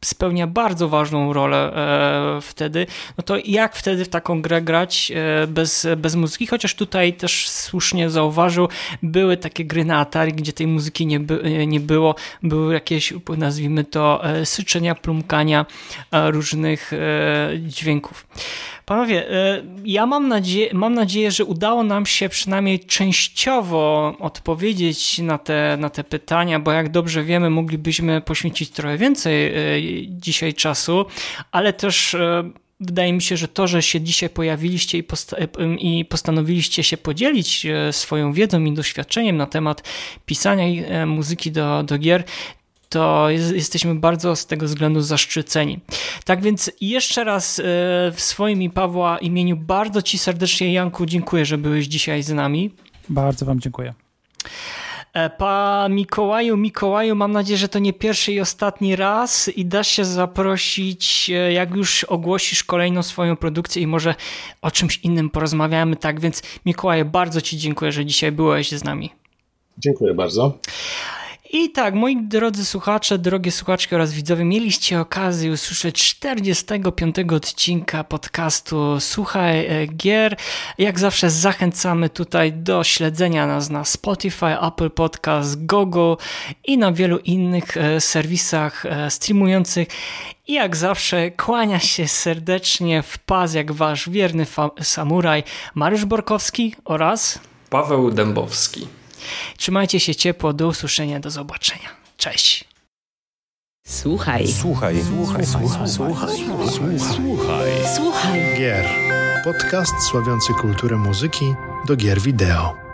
spełnia bardzo ważną rolę e, wtedy, no to jak wtedy w taką grę grać e, bez, bez muzyki? Chociaż tutaj też słusznie zauważył, były takie gry na Atari, gdzie tej muzyki nie, by, nie było, były jakieś, nazwijmy to, e, syczenia, plumkania e, różnych e, dźwięków. Panowie, ja mam nadzieję, mam nadzieję, że udało nam się przynajmniej częściowo odpowiedzieć na te, na te pytania, bo jak dobrze wiemy, moglibyśmy poświęcić trochę więcej dzisiaj czasu, ale też wydaje mi się, że to, że się dzisiaj pojawiliście i, posta- i postanowiliście się podzielić swoją wiedzą i doświadczeniem na temat pisania muzyki do, do gier, to jest, jesteśmy bardzo z tego względu zaszczyceni. Tak więc jeszcze raz w swoim i Pawła imieniu bardzo ci serdecznie, Janku, dziękuję, że byłeś dzisiaj z nami. Bardzo wam dziękuję. Pa Mikołaju, Mikołaju, mam nadzieję, że to nie pierwszy i ostatni raz i dasz się zaprosić, jak już ogłosisz kolejną swoją produkcję i może o czymś innym porozmawiamy. Tak więc Mikołaju, bardzo ci dziękuję, że dzisiaj byłeś z nami. Dziękuję bardzo. I tak, moi drodzy słuchacze, drogie słuchaczki oraz widzowie, mieliście okazję usłyszeć czterdziestego piątego odcinka podcastu Słuchaj Gier. Jak zawsze zachęcamy tutaj do śledzenia nas na Spotify, Apple Podcast, Google i na wielu innych serwisach streamujących. I jak zawsze kłania się serdecznie w pas jak wasz wierny fa- samuraj Mariusz Borkowski oraz Paweł Dębowski. Trzymajcie się ciepło, do usłyszenia, do zobaczenia. Cześć. Słuchaj. Słuchaj. Słuchaj. Słuchaj. Słuchaj. Słuchaj. Słuchaj. Słuchaj. Gier. Podcast sławiący kulturę muzyki do gier wideo.